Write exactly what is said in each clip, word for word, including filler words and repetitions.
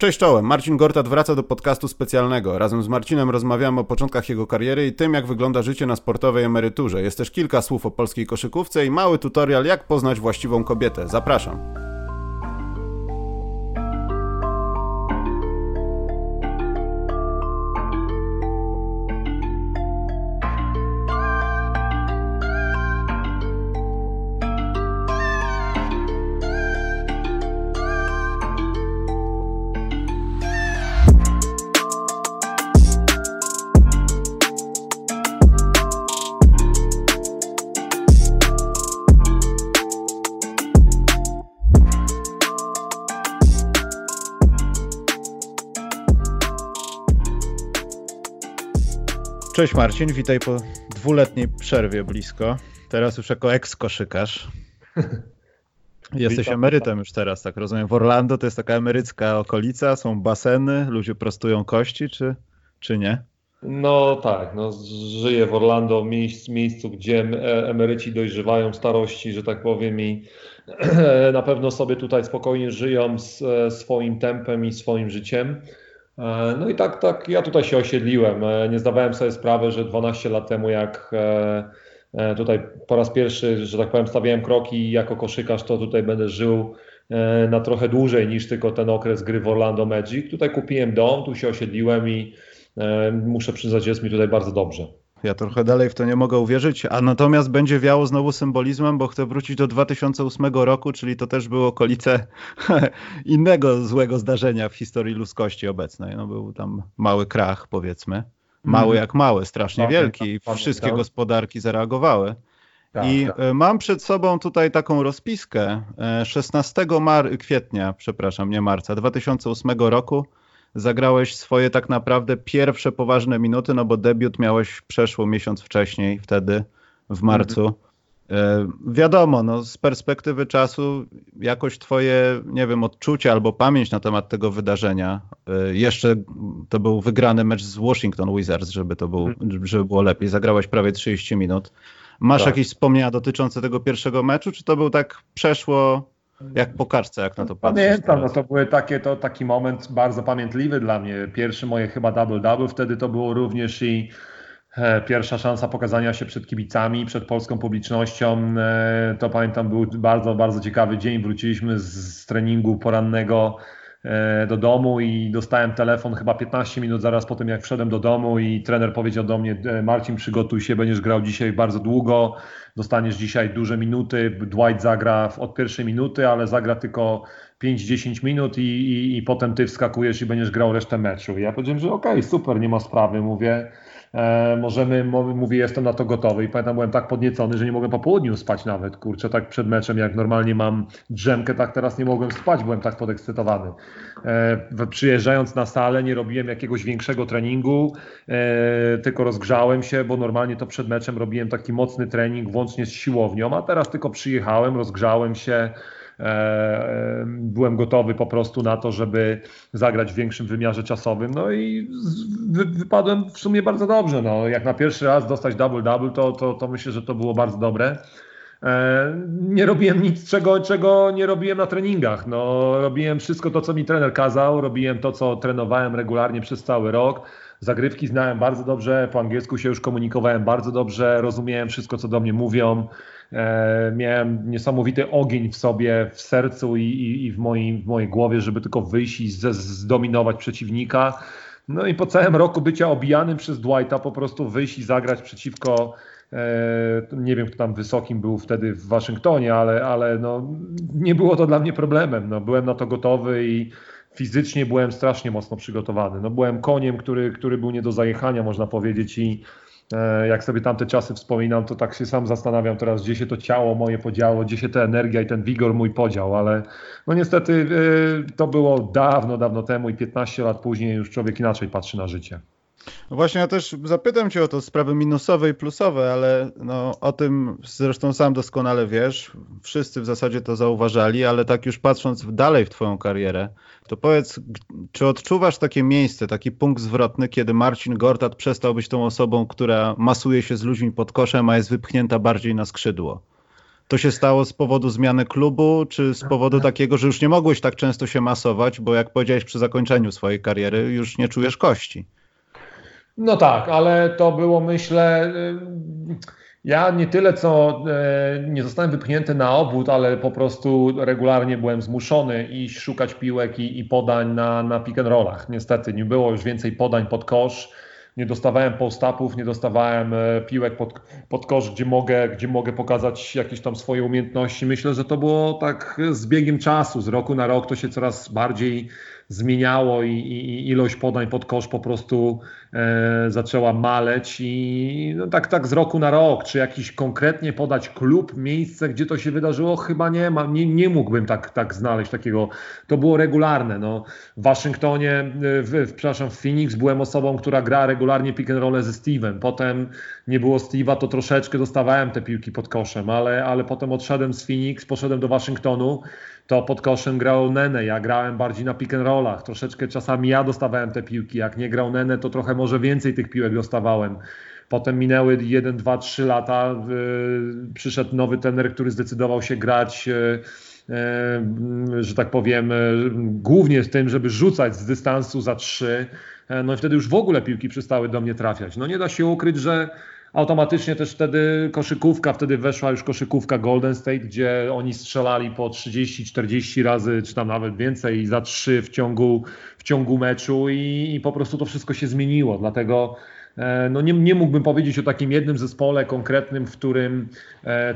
Cześć czołem, Marcin Gortat wraca do podcastu specjalnego. Razem z Marcinem rozmawiamy o początkach jego kariery i tym, jak wygląda życie na sportowej emeryturze. Jest też kilka słów o polskiej koszykówce i mały tutorial, jak poznać właściwą kobietę. Zapraszam. Cześć Marcin, witaj po dwuletniej przerwie blisko. Teraz już jako eks-koszykarz. Jesteś emerytem już teraz, tak rozumiem. W Orlando to jest taka emerycka okolica, są baseny, ludzie prostują kości, czy, czy nie? No tak, no, żyję w Orlando, miejsc, miejscu, gdzie emeryci dojrzewają starości, że tak powiem, i na pewno sobie tutaj spokojnie żyją z swoim tempem i swoim życiem. No i tak, tak, ja tutaj się osiedliłem. Nie zdawałem sobie sprawy, że dwanaście lat temu, jak tutaj po raz pierwszy, że tak powiem, stawiałem kroki jako koszykarz, to tutaj będę żył na trochę dłużej niż tylko ten okres gry w Orlando Magic. Tutaj kupiłem dom, tu się osiedliłem i muszę przyznać, jest mi tutaj bardzo dobrze. Ja trochę dalej w to nie mogę uwierzyć, a natomiast będzie wiało znowu symbolizmem, bo chcę wrócić do dwa tysiące ósmego roku, czyli to też było okolice innego złego zdarzenia w historii ludzkości obecnej. No był tam mały krach, powiedzmy. Mały jak mały, strasznie wielki. Wszystkie gospodarki zareagowały. I mam przed sobą tutaj taką rozpiskę. szesnastego mar- kwietnia, przepraszam, nie marca, dwa tysiące ósmego roku zagrałeś swoje tak naprawdę pierwsze poważne minuty, no bo debiut miałeś przeszło miesiąc wcześniej, wtedy w marcu. E, wiadomo, no z perspektywy czasu jakoś twoje, nie wiem, odczucia albo pamięć na temat tego wydarzenia. E, jeszcze to był wygrany mecz z Washington Wizards, żeby to był, żeby było lepiej. Zagrałeś prawie trzydzieści minut. Masz tak. jakieś wspomnienia dotyczące tego pierwszego meczu, czy to był tak przeszło... Jak po kartce, jak na to patrzysz? Pamiętam, no to były takie, to taki moment bardzo pamiętliwy dla mnie. Pierwsze moje chyba double-double, wtedy to było również i e, pierwsza szansa pokazania się przed kibicami, przed polską publicznością. E, to pamiętam, był bardzo, bardzo ciekawy dzień. Wróciliśmy z, z treningu porannego e, do domu i dostałem telefon chyba piętnaście minut zaraz po tym, jak wszedłem do domu i trener powiedział do mnie: Marcin, przygotuj się, będziesz grał dzisiaj bardzo długo. Dostaniesz dzisiaj duże minuty, Dwight zagra od pierwszej minuty, ale zagra tylko pięć do dziesięciu minut i, i, i potem ty wskakujesz i będziesz grał resztę meczu. I ja powiedziałem, że okej, okay, super, nie ma sprawy, mówię, e, możemy, mówię, jestem na to gotowy. I pamiętam, byłem tak podniecony, że nie mogłem po południu spać nawet, kurczę, tak przed meczem, jak normalnie mam drzemkę, tak teraz nie mogłem spać, byłem tak podekscytowany. E, przyjeżdżając na salę nie robiłem jakiegoś większego treningu, e, tylko rozgrzałem się, bo normalnie to przed meczem robiłem taki mocny trening, łącznie z siłownią, a teraz tylko przyjechałem, rozgrzałem się, e, byłem gotowy po prostu na to, żeby zagrać w większym wymiarze czasowym, no i wy, wypadłem w sumie bardzo dobrze, no jak na pierwszy raz dostać double-double, to, to, to myślę, że to było bardzo dobre. Nie robiłem nic, czego, czego nie robiłem na treningach. No, robiłem wszystko to, co mi trener kazał, robiłem to, co trenowałem regularnie przez cały rok. Zagrywki znałem bardzo dobrze, po angielsku się już komunikowałem bardzo dobrze, rozumiałem wszystko, co do mnie mówią. E, miałem niesamowity ogień w sobie, w sercu i, i, i w, moim, w mojej głowie, żeby tylko wyjść i z, zdominować przeciwnika. No i po całym roku bycia obijanym przez Dwighta po prostu wyjść i zagrać przeciwko, nie wiem, kto tam wysokim był wtedy w Waszyngtonie, ale, ale no, nie było to dla mnie problemem. No, byłem na to gotowy i fizycznie byłem strasznie mocno przygotowany. No, byłem koniem, który, który był nie do zajechania, można powiedzieć, i e, jak sobie tamte czasy wspominam, to tak się sam zastanawiam teraz, gdzie się to ciało moje podziało, gdzie się ta energia i ten wigor mój podział, ale no niestety e, to było dawno, dawno temu i piętnaście lat później już człowiek inaczej patrzy na życie. No właśnie, ja też zapytam cię o to sprawy minusowe i plusowe, ale no, o tym zresztą sam doskonale wiesz, wszyscy w zasadzie to zauważali, ale tak już patrząc dalej w twoją karierę, to powiedz, czy odczuwasz takie miejsce, taki punkt zwrotny, kiedy Marcin Gortat przestał być tą osobą, która masuje się z ludźmi pod koszem, a jest wypchnięta bardziej na skrzydło? To się stało z powodu zmiany klubu, czy z powodu takiego, że już nie mogłeś tak często się masować, bo jak powiedziałeś przy zakończeniu swojej kariery, już nie czujesz kości. No tak, ale to było, myślę, ja nie tyle co nie zostałem wypchnięty na obwód, ale po prostu regularnie byłem zmuszony iść szukać piłek i, i podań na, na pick and rollach. Niestety nie było już więcej podań pod kosz. Nie dostawałem post-upów, nie dostawałem piłek pod, pod kosz, gdzie mogę, gdzie mogę pokazać jakieś tam swoje umiejętności. Myślę, że to było tak z biegiem czasu, z roku na rok to się coraz bardziej zmieniało i, i ilość podań pod kosz po prostu e, zaczęła maleć i no tak, tak z roku na rok. Czy jakiś konkretnie podać klub, miejsce, gdzie to się wydarzyło? Chyba nie ma, nie, nie mógłbym tak, tak znaleźć takiego. To było regularne. No. W Waszyngtonie, w, w, przepraszam, w Phoenix byłem osobą, która gra regularnie pick and roll ze Steve'em. Potem nie było Steve'a, to troszeczkę dostawałem te piłki pod koszem, ale, ale potem odszedłem z Phoenix, poszedłem do Waszyngtonu. To pod koszem grał Nene, ja grałem bardziej na pick and rollach, troszeczkę czasami ja dostawałem te piłki, jak nie grał Nene, to trochę może więcej tych piłek dostawałem. Potem minęły jeden, dwa, trzy lata, yy, przyszedł nowy trener, który zdecydował się grać, yy, yy, że tak powiem, yy, głównie z tym, żeby rzucać z dystansu za trzy, yy, no i wtedy już w ogóle piłki przestały do mnie trafiać. No nie da się ukryć, że automatycznie też wtedy koszykówka, wtedy weszła już koszykówka Golden State, gdzie oni strzelali po trzydzieści czterdzieści razy, czy tam nawet więcej za trzy w ciągu, w ciągu meczu i, i po prostu to wszystko się zmieniło. Dlatego no nie, nie mógłbym powiedzieć o takim jednym zespole konkretnym, w którym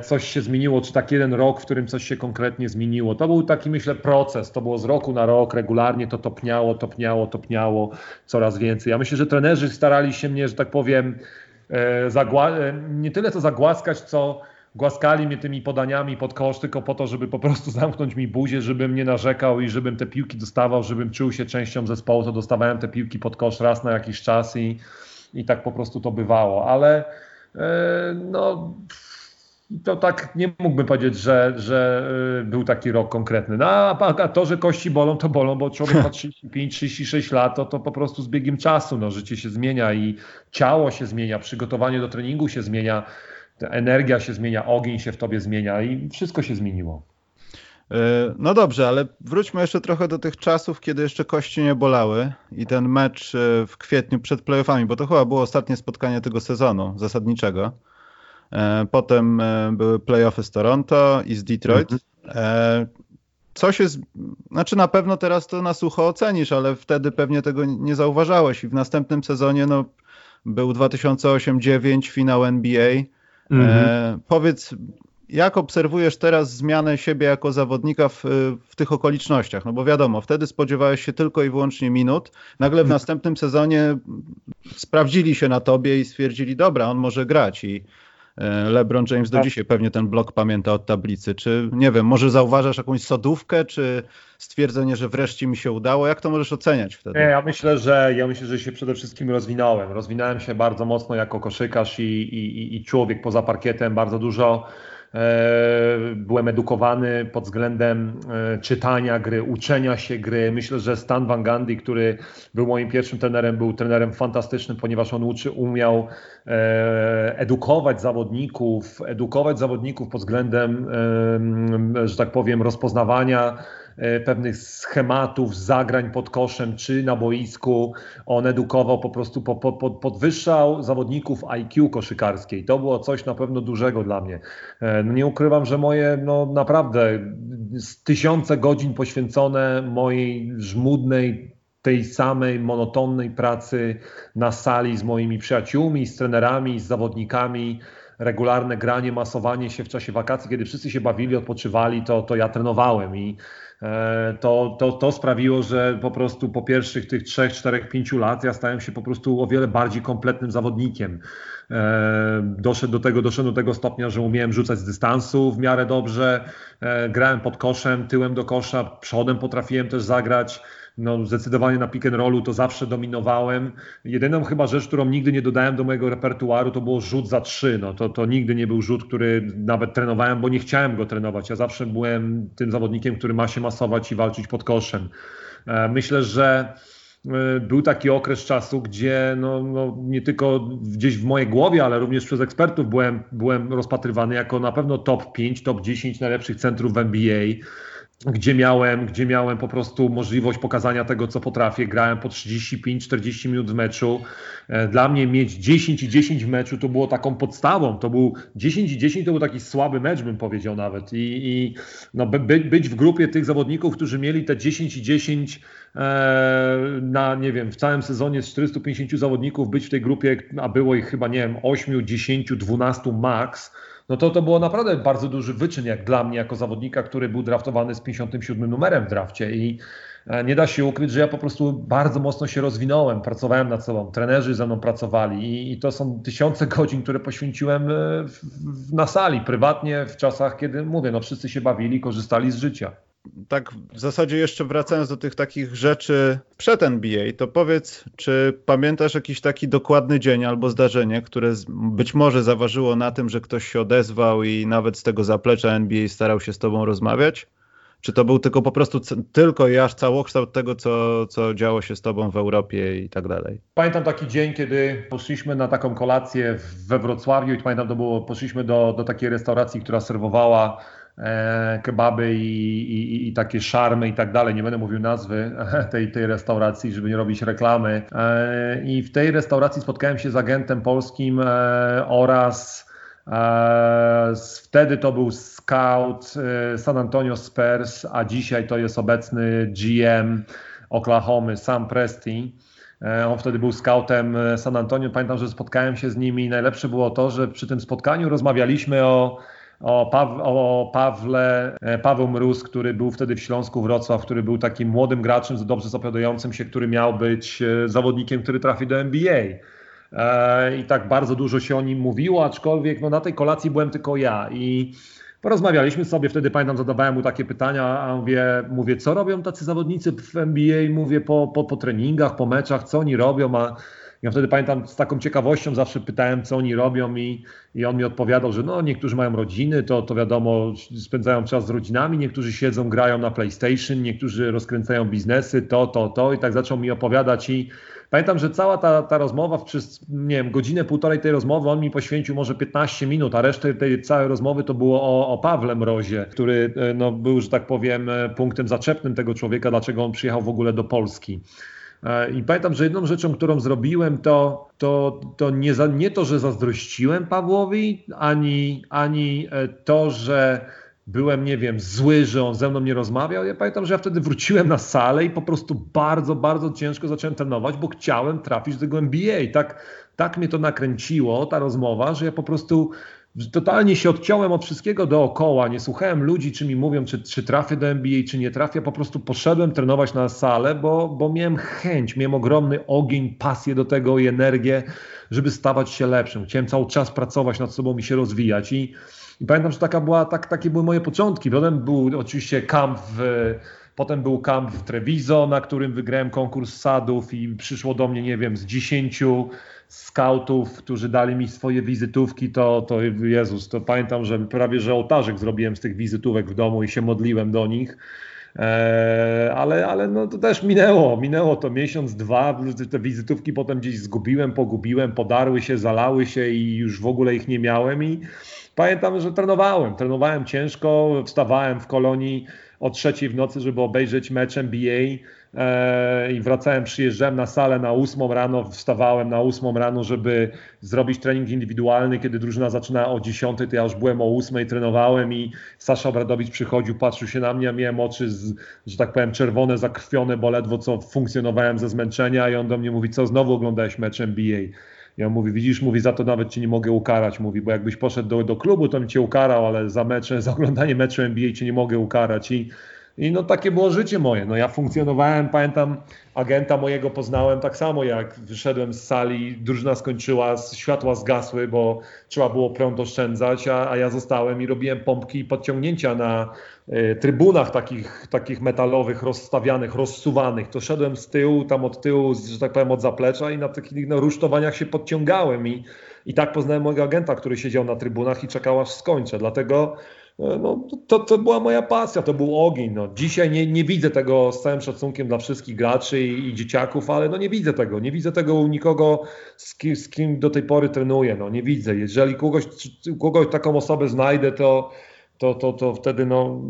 coś się zmieniło, czy tak jeden rok, w którym coś się konkretnie zmieniło. To był taki, myślę, proces. To było z roku na rok, regularnie to topniało, topniało, topniało coraz więcej. Ja myślę, że trenerzy starali się mnie, że tak powiem, Zagła- nie tyle co zagłaskać, co głaskali mnie tymi podaniami pod kosz, tylko po to, żeby po prostu zamknąć mi buzię, żebym nie narzekał i żebym te piłki dostawał, żebym czuł się częścią zespołu, to dostawałem te piłki pod kosz raz na jakiś czas i, i tak po prostu to bywało, ale yy, no to tak nie mógłbym powiedzieć, że, że yy, był taki rok konkretny. No, a, a to, że kości bolą, to bolą, bo człowiek ma trzydzieści pięć trzydzieści sześć lat, to, to po prostu z biegiem czasu. No, życie się zmienia i ciało się zmienia, przygotowanie do treningu się zmienia, energia się zmienia, ogień się w tobie zmienia i wszystko się zmieniło. Yy, no dobrze, ale wróćmy jeszcze trochę do tych czasów, kiedy jeszcze kości nie bolały i ten mecz w kwietniu przed playoffami, bo to chyba było ostatnie spotkanie tego sezonu zasadniczego. Potem były play-offy z Toronto i z Detroit. Co się, z... znaczy na pewno teraz to na sucho ocenisz, ale wtedy pewnie tego nie zauważałeś i w następnym sezonie no, był dwa tysiące osiem dwa tysiące dziewięć, finał N B A. Mhm. E, powiedz, jak obserwujesz teraz zmianę siebie jako zawodnika w, w tych okolicznościach? No bo wiadomo, wtedy spodziewałeś się tylko i wyłącznie minut. Nagle w następnym sezonie sprawdzili się na tobie i stwierdzili, dobra, on może grać i LeBron James do dzisiaj pewnie ten blok pamięta od tablicy. Czy, nie wiem, może zauważasz jakąś sodówkę, czy stwierdzenie, że wreszcie mi się udało? Jak to możesz oceniać wtedy? Nie, ja myślę, że ja myślę, że się przede wszystkim rozwinąłem. Rozwinąłem się bardzo mocno jako koszykarz i, i, i człowiek poza parkietem. Bardzo dużo byłem edukowany pod względem czytania gry, uczenia się gry. Myślę, że Stan Van Gundy, który był moim pierwszym trenerem, był trenerem fantastycznym, ponieważ on uczy, umiał edukować zawodników, edukować zawodników pod względem, że tak powiem, rozpoznawania pewnych schematów, zagrań pod koszem czy na boisku. On edukował, po prostu po, po, podwyższał zawodników I Q koszykarskiej. To było coś na pewno dużego dla mnie. Nie ukrywam, że moje no naprawdę tysiące godzin poświęcone mojej żmudnej, tej samej monotonnej pracy na sali z moimi przyjaciółmi, z trenerami, z zawodnikami, regularne granie, masowanie się w czasie wakacji, kiedy wszyscy się bawili, odpoczywali, to, to ja trenowałem i To, to, to sprawiło, że po prostu po pierwszych tych trzech, czterech, pięciu lat ja stałem się po prostu o wiele bardziej kompletnym zawodnikiem. Doszedł do tego, doszedłem do tego stopnia, że umiałem rzucać z dystansu w miarę dobrze, grałem pod koszem, tyłem do kosza, przodem potrafiłem też zagrać. No, zdecydowanie na pick and rollu to zawsze dominowałem. Jedyną chyba rzecz, którą nigdy nie dodałem do mojego repertuaru, to było rzut za trzy. No, to, to nigdy nie był rzut, który nawet trenowałem, bo nie chciałem go trenować. Ja zawsze byłem tym zawodnikiem, który ma się masować i walczyć pod koszem. Myślę, że był taki okres czasu, gdzie no, no, nie tylko gdzieś w mojej głowie, ale również przez ekspertów byłem, byłem rozpatrywany jako na pewno top pięć, top dziesięć najlepszych centrów w N B A, gdzie miałem, gdzie miałem po prostu możliwość pokazania tego, co potrafię. Grałem po trzydzieści pięć czterdzieści minut w meczu. Dla mnie mieć dziesięć i dziesięć w meczu to było taką podstawą. To był dziesięć i dziesięć to był taki słaby mecz, bym powiedział nawet. I, i no, by, być w grupie tych zawodników, którzy mieli te dziesięć i dziesięć e, na, nie wiem, w całym sezonie z czterystu pięćdziesięciu zawodników, być w tej grupie, a było ich chyba, nie wiem, osiem, dziesięć, dwanaście max. No to to było naprawdę bardzo duży wyczyn jak dla mnie, jako zawodnika, który był draftowany z pięćdziesiątym siódmym numerem w drafcie, i nie da się ukryć, że ja po prostu bardzo mocno się rozwinąłem, pracowałem nad sobą, trenerzy ze mną pracowali i, i to są tysiące godzin, które poświęciłem w, w, na sali, prywatnie, w czasach, kiedy mówię, no wszyscy się bawili, korzystali z życia. Tak w zasadzie jeszcze wracając do tych takich rzeczy przed N B A, to powiedz, czy pamiętasz jakiś taki dokładny dzień albo zdarzenie, które być może zaważyło na tym, że ktoś się odezwał i nawet z tego zaplecza N B A starał się z tobą rozmawiać? Czy to był tylko po prostu tylko i aż całokształt tego, co, co działo się z tobą w Europie i tak dalej? Pamiętam taki dzień, kiedy poszliśmy na taką kolację we Wrocławiu i pamiętam, to było, poszliśmy do, do takiej restauracji, która serwowała kebaby i, i, i takie szarmy i tak dalej. Nie będę mówił nazwy tej, tej restauracji, żeby nie robić reklamy. I w tej restauracji spotkałem się z agentem polskim oraz wtedy to był scout San Antonio Spurs, a dzisiaj to jest obecny G M Oklahomy, Sam Presti. On wtedy był scoutem San Antonio. Pamiętam, że spotkałem się z nimi i najlepsze było to, że przy tym spotkaniu rozmawialiśmy o O, Paw- o Pawle, Paweł Mróz, który był wtedy w Śląsku Wrocław, który był takim młodym graczem, dobrze zapowiadającym się, który miał być zawodnikiem, który trafi do N B A. E, I tak bardzo dużo się o nim mówiło, aczkolwiek no, na tej kolacji byłem tylko ja. I porozmawialiśmy sobie, wtedy pamiętam, zadawałem mu takie pytania, a mówię, mówię co robią tacy zawodnicy w N B A? Mówię, po, po, po treningach, po meczach, co oni robią, a ja wtedy pamiętam, z taką ciekawością zawsze pytałem, co oni robią i, i on mi odpowiadał, że no niektórzy mają rodziny, to, to wiadomo, spędzają czas z rodzinami, niektórzy siedzą, grają na PlayStation, niektórzy rozkręcają biznesy, to, to, to i tak zaczął mi opowiadać i pamiętam, że cała ta, ta rozmowa, przez nie wiem, godzinę, półtorej tej rozmowy on mi poświęcił może piętnaście minut, a resztę tej całej rozmowy to było o, o Pawle Mrozie, który no, był, że tak powiem, punktem zaczepnym tego człowieka, dlaczego on przyjechał w ogóle do Polski. I pamiętam, że jedną rzeczą, którą zrobiłem, to, to, to nie, za, nie to, że zazdrościłem Pawłowi, ani, ani to, że byłem, nie wiem, zły, że on ze mną nie rozmawiał. Ja pamiętam, że ja wtedy wróciłem na salę i po prostu bardzo, bardzo ciężko zacząłem trenować, bo chciałem trafić do tego N B A. Tak, tak mnie to nakręciło, ta rozmowa, że ja po prostu totalnie się odciąłem od wszystkiego dookoła, nie słuchałem ludzi, czy mi mówią, czy, czy trafię do N B A, czy nie trafię, po prostu poszedłem trenować na salę, bo, bo miałem chęć, miałem ogromny ogień, pasję do tego i energię, żeby stawać się lepszym. Chciałem cały czas pracować nad sobą i się rozwijać i, i pamiętam, że taka była, tak, takie były moje początki. Potem był oczywiście kamp w... Potem był kamp w Treviso, na którym wygrałem konkurs sadów i przyszło do mnie, nie wiem, z dziesięciu skautów, którzy dali mi swoje wizytówki, to, to Jezus, to pamiętam, że prawie że ołtarzyk zrobiłem z tych wizytówek w domu i się modliłem do nich. Eee, ale ale no, to też minęło, minęło to miesiąc, dwa, te wizytówki potem gdzieś zgubiłem, pogubiłem, podarły się, zalały się i już w ogóle ich nie miałem i pamiętam, że trenowałem, trenowałem ciężko, wstawałem w kolonii o trzeciej w nocy, żeby obejrzeć mecz N B A eee, i wracałem, przyjeżdżałem na salę na ósmą rano, wstawałem na ósmą rano, żeby zrobić trening indywidualny, kiedy drużyna zaczyna o dziesiątej, to ja już byłem o ósmej, trenowałem i Sasza Obradowicz przychodził, patrzył się na mnie, miałem oczy, z, że tak powiem, czerwone, zakrwione, bo ledwo co funkcjonowałem ze zmęczenia i on do mnie mówi, co znowu oglądałeś mecz N B A? Ja mówię, widzisz, mówi, za to nawet cię nie mogę ukarać, mówi, bo jakbyś poszedł do, do klubu, to bym cię ukarał, ale za mecze, za oglądanie meczu N B A cię nie mogę ukarać. I, i no takie było życie moje. No ja funkcjonowałem, pamiętam, agenta mojego poznałem tak samo, jak wyszedłem z sali, drużyna skończyła, światła zgasły, bo trzeba było prąd oszczędzać, a, a ja zostałem i robiłem pompki i podciągnięcia na y, trybunach takich, takich metalowych, rozstawianych, rozsuwanych. To szedłem z tyłu, tam od tyłu, że tak powiem, od zaplecza i na takich no, rusztowaniach się podciągałem i, i tak poznałem mojego agenta, który siedział na trybunach i czekał, aż skończę. Dlatego no, to, to była moja pasja, to był ogień. No. Dzisiaj nie, nie widzę tego, z całym szacunkiem dla wszystkich graczy i, i dzieciaków, ale no nie widzę tego. Nie widzę tego u nikogo, z kim, z kim do tej pory trenuję. No, nie widzę. Jeżeli kogoś, kogoś taką osobę znajdę, to To, to, to wtedy no,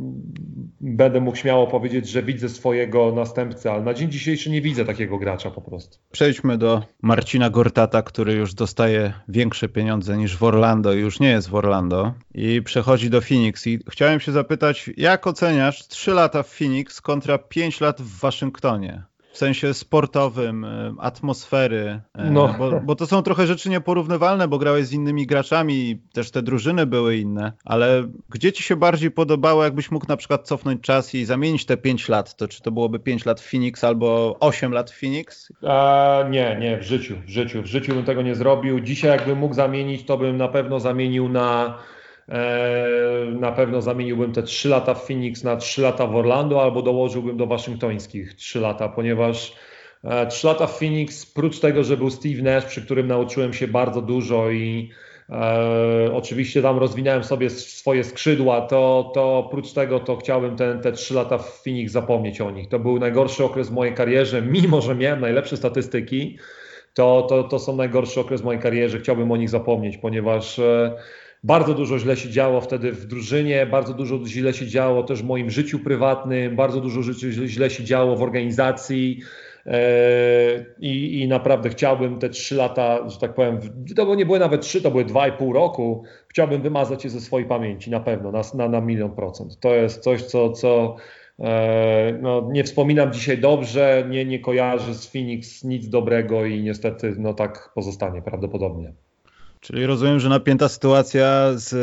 będę mógł śmiało powiedzieć, że widzę swojego następcę, ale na dzień dzisiejszy nie widzę takiego gracza po prostu. Przejdźmy do Marcina Gortata, który już dostaje większe pieniądze niż w Orlando, już nie jest w Orlando i przechodzi do Phoenix. I chciałem się zapytać, jak oceniasz trzy lata w Phoenix kontra pięć lat w Waszyngtonie? W sensie sportowym, atmosfery, no. bo, bo to są trochę rzeczy nieporównywalne, bo grałeś z innymi graczami, też te drużyny były inne, ale gdzie ci się bardziej podobało, jakbyś mógł na przykład cofnąć czas i zamienić te pięć lat, to czy to byłoby pięć lat w Phoenix albo osiem lat w Phoenix? Eee, nie, nie, w życiu, w życiu, w życiu bym tego nie zrobił. Dzisiaj jakbym mógł zamienić, to bym na pewno zamienił na... Na pewno zamieniłbym te trzy lata w Phoenix na trzy lata w Orlando albo dołożyłbym do waszyngtońskich trzy lata, ponieważ trzy lata w Phoenix, prócz tego, że był Steve Nash, przy którym nauczyłem się bardzo dużo i e, oczywiście tam rozwinąłem sobie swoje skrzydła, to, to prócz tego to chciałbym ten, te trzy lata w Phoenix zapomnieć o nich. To był najgorszy okres w mojej karierze, mimo że miałem najlepsze statystyki, to, to, to są najgorszy okres w mojej karierze, chciałbym o nich zapomnieć, ponieważ e, bardzo dużo źle się działo wtedy w drużynie, bardzo dużo źle się działo też w moim życiu prywatnym, bardzo dużo źle się działo w organizacji i, i naprawdę chciałbym te trzy lata, że tak powiem, to nie były nawet trzy, to były dwa i pół roku, chciałbym wymazać je ze swojej pamięci na pewno, na, na, na milion procent. To jest coś, co... co no, nie wspominam dzisiaj dobrze, nie, nie kojarzę z Phoenix nic dobrego i niestety no, tak pozostanie prawdopodobnie. Czyli rozumiem, że napięta sytuacja z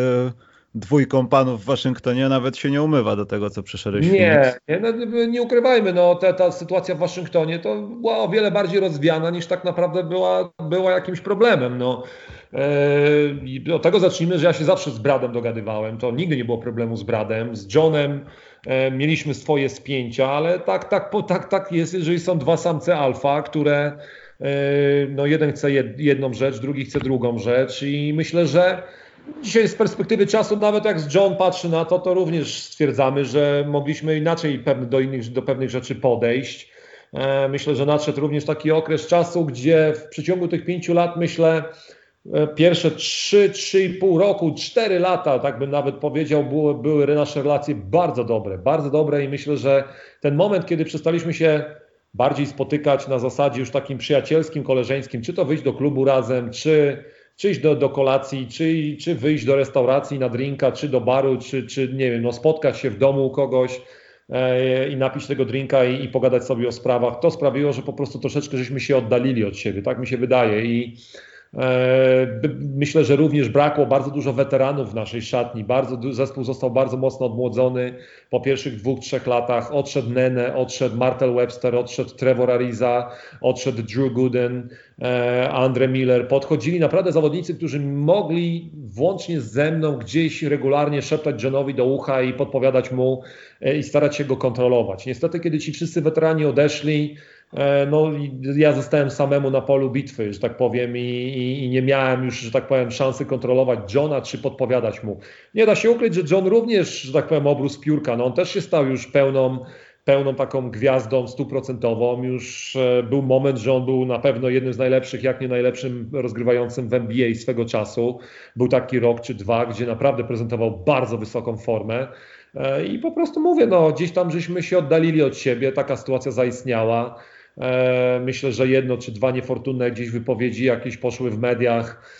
dwójką panów w Waszyngtonie nawet się nie umywa do tego, co przeszedłeś. Nie, nie, no, nie ukrywajmy, no, ta, ta sytuacja w Waszyngtonie to była o wiele bardziej rozwiana niż tak naprawdę była, była jakimś problemem. No. Yy, od tego zacznijmy, że ja się zawsze z Bradem dogadywałem, to nigdy nie było problemu z Bradem, z Johnem. Mieliśmy swoje spięcia, ale tak, tak, tak, tak jest, jeżeli są dwa samce alfa, które no jeden chce jedną rzecz, drugi chce drugą rzecz i myślę, że dzisiaj z perspektywy czasu, nawet jak z John patrzy na to, to również stwierdzamy, że mogliśmy inaczej do, innych, do pewnych rzeczy podejść. Myślę, że nadszedł również taki okres czasu, gdzie w przeciągu tych pięciu lat, myślę, pierwsze trzy, trzy i pół roku, cztery lata, tak bym nawet powiedział, były, były nasze relacje bardzo dobre, bardzo dobre i myślę, że ten moment, kiedy przestaliśmy się bardziej spotykać na zasadzie już takim przyjacielskim, koleżeńskim, czy to wyjść do klubu razem, czy, czy iść do, do kolacji, czy, czy wyjść do restauracji na drinka, czy do baru, czy, czy nie wiem, no spotkać się w domu u kogoś e, i napić tego drinka i, i pogadać sobie o sprawach. To sprawiło, że po prostu troszeczkę żeśmy się oddalili od siebie, tak mi się wydaje i e, myślę, że również brakło bardzo dużo weteranów w naszej szatni. Bardzo, zespół został bardzo mocno odmłodzony po pierwszych dwóch, trzech latach. Odszedł Nene, odszedł Martel Webster, odszedł Trevor Ariza, odszedł Drew Gooden, e, Andre Miller. Podchodzili naprawdę zawodnicy, którzy mogli włącznie ze mną gdzieś regularnie szeptać Johnowi do ucha i podpowiadać mu e, i starać się go kontrolować. Niestety, kiedy ci wszyscy weterani odeszli, no ja zostałem samemu na polu bitwy, że tak powiem i, i, i nie miałem już, że tak powiem, szansy kontrolować Johna czy podpowiadać mu. Nie da się ukryć, że John również, że tak powiem, obrósł piórka, no on też się stał już pełną, pełną taką gwiazdą stuprocentową, już był moment, że on był na pewno jednym z najlepszych, jak nie najlepszym rozgrywającym w N B A swego czasu. Był taki rok czy dwa, gdzie naprawdę prezentował bardzo wysoką formę. I po prostu mówię, no gdzieś tam żeśmy się oddalili od siebie, taka sytuacja zaistniała. Myślę, że jedno czy dwa niefortunne gdzieś wypowiedzi jakieś poszły w mediach,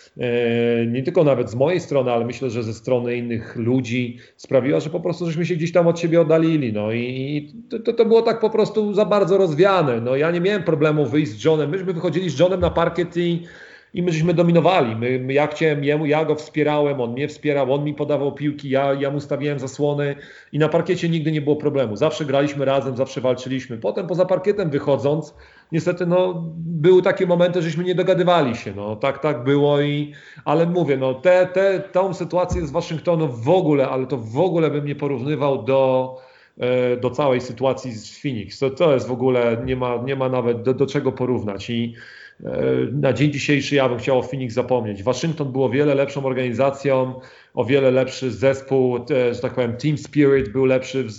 nie tylko nawet z mojej strony, ale myślę, że ze strony innych ludzi sprawiła, że po prostu żeśmy się gdzieś tam od siebie oddalili. No i to, to było tak po prostu za bardzo rozwiane. No ja nie miałem problemu wyjść z Johnem, myśmy wychodzili z Johnem na parkiet i I my żeśmy dominowali. My, ja chciałem jemu, ja go wspierałem, on mnie wspierał, on mi podawał piłki, ja, ja mu stawiałem zasłony i na parkiecie nigdy nie było problemu. Zawsze graliśmy razem, zawsze walczyliśmy. Potem poza parkietem wychodząc, niestety no, były takie momenty, żeśmy nie dogadywali się. No, tak, tak było i... Ale mówię, no, te, te, tą sytuację z Waszyngtonu w ogóle, ale to w ogóle bym nie porównywał do... do całej sytuacji z Phoenix. To, to jest w ogóle, nie ma, nie ma nawet do, do czego porównać i na dzień dzisiejszy ja bym chciał o Phoenix zapomnieć. Waszyngton był o wiele lepszą organizacją, o wiele lepszy zespół, że tak powiem team spirit był lepszy w,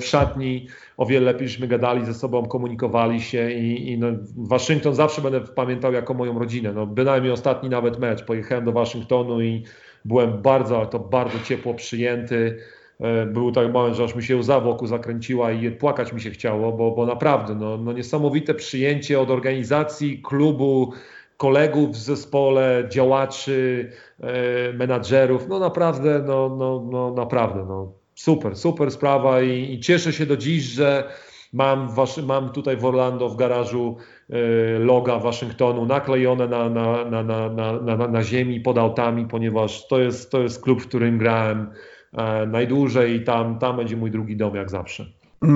w szatni, o wiele lepiej żeśmy gadali ze sobą, komunikowali się i, i no, Waszyngton zawsze będę pamiętał jako moją rodzinę. No, bynajmniej ostatni nawet mecz, pojechałem do Waszyngtonu i byłem bardzo, to bardzo ciepło przyjęty. Był tak moment, że aż mi się łza w oku zakręciła i płakać mi się chciało, bo, bo naprawdę no, no niesamowite przyjęcie od organizacji, klubu, kolegów w zespole, działaczy, e, menadżerów. No naprawdę, no, no, no naprawdę, no super, super sprawa i, i cieszę się do dziś, że mam, waszy, mam tutaj w Orlando w garażu e, loga Waszyngtonu naklejone na, na, na, na, na, na, na ziemi pod autami, ponieważ to jest, to jest klub, w którym grałem najdłużej i tam, tam będzie mój drugi dom jak zawsze.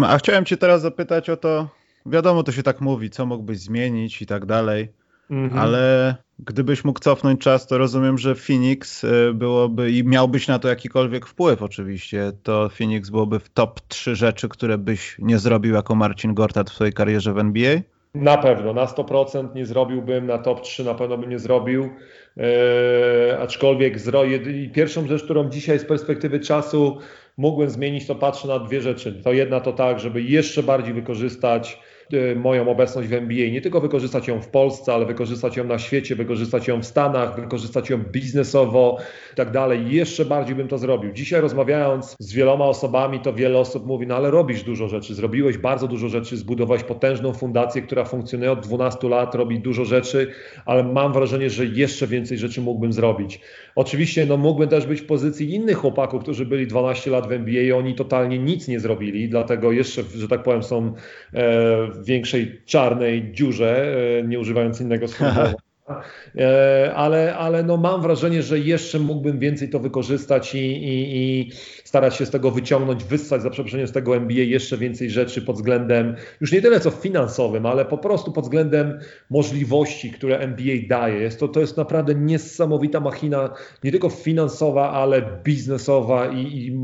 A chciałem cię teraz zapytać o to, wiadomo to się tak mówi, co mógłbyś zmienić i tak dalej, mhm. ale gdybyś mógł cofnąć czas, to rozumiem, że Phoenix byłoby i miałbyś na to jakikolwiek wpływ oczywiście, to Phoenix byłoby w top trzy rzeczy, które byś nie zrobił jako Marcin Gortat w swojej karierze w N B A? Na pewno, na sto procent nie zrobiłbym, na top trzy na pewno bym nie zrobił, e, aczkolwiek zro, jedy, pierwszą rzecz, którą dzisiaj z perspektywy czasu mógłbym zmienić, to patrzę na dwie rzeczy. To jedna to tak, żeby jeszcze bardziej wykorzystać e, moją obecność w N B A, nie tylko wykorzystać ją w Polsce, ale wykorzystać ją na świecie, wykorzystać ją w Stanach, wykorzystać ją biznesowo i tak dalej. Jeszcze bardziej bym to zrobił. Dzisiaj rozmawiając z wieloma osobami, to wiele osób mówi, no ale robisz dużo rzeczy, zrobiłeś bardzo dużo rzeczy, zbudowałeś potężną fundację, która funkcjonuje od dwunastu lat, robi dużo rzeczy, ale mam wrażenie, że jeszcze więcej rzeczy mógłbym zrobić. Oczywiście no, mógłbym też być w pozycji innych chłopaków, którzy byli dwanaście lat w N B A i oni totalnie nic nie zrobili, dlatego jeszcze, że tak powiem, są w większej czarnej dziurze, nie używając innego słowa. Ale, ale no mam wrażenie, że jeszcze mógłbym więcej to wykorzystać i, i, i starać się z tego wyciągnąć, wyssać za przeproszeniem z tego N B A jeszcze więcej rzeczy pod względem, już nie tyle co finansowym, ale po prostu pod względem możliwości, które N B A daje. Jest to, to jest naprawdę niesamowita machina, nie tylko finansowa, ale biznesowa i, i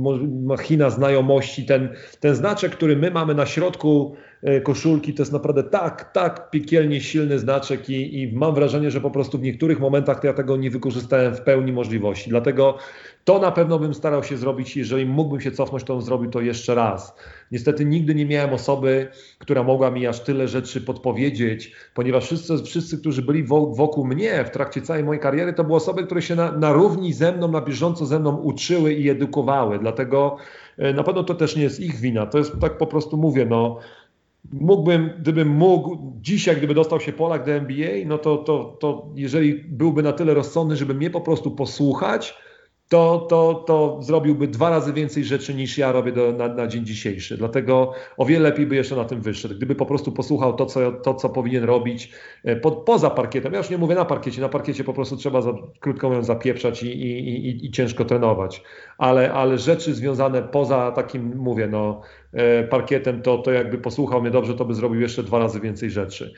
machina znajomości. Ten, ten znaczek, który my mamy na środku koszulki, to jest naprawdę tak, tak piekielnie silny znaczek i, i mam wrażenie, że po prostu w niektórych momentach to ja tego nie wykorzystałem w pełni możliwości. Dlatego to na pewno bym starał się zrobić, jeżeli mógłbym się cofnąć, to bym zrobił to jeszcze raz. Niestety nigdy nie miałem osoby, która mogła mi aż tyle rzeczy podpowiedzieć, ponieważ wszyscy, wszyscy którzy byli wokół mnie w trakcie całej mojej kariery, to były osoby, które się na, na równi ze mną, na bieżąco ze mną uczyły i edukowały. Dlatego na pewno to też nie jest ich wina. To jest tak po prostu mówię, no mógłbym, gdybym mógł, dzisiaj gdyby dostał się Polak do N B A, no to, to, to jeżeli byłby na tyle rozsądny, żeby mnie po prostu posłuchać, to, to, to zrobiłby dwa razy więcej rzeczy niż ja robię do, na, na dzień dzisiejszy. Dlatego o wiele lepiej by jeszcze na tym wyszedł. Gdyby po prostu posłuchał to, co, to, co powinien robić po, poza parkietem. Ja już nie mówię na parkiecie. Na parkiecie po prostu trzeba, za, krótko mówiąc, zapieprzać i, i, i, i ciężko trenować. Ale, ale rzeczy związane poza takim, mówię, no parkietem, to, to jakby posłuchał mnie dobrze, to by zrobił jeszcze dwa razy więcej rzeczy.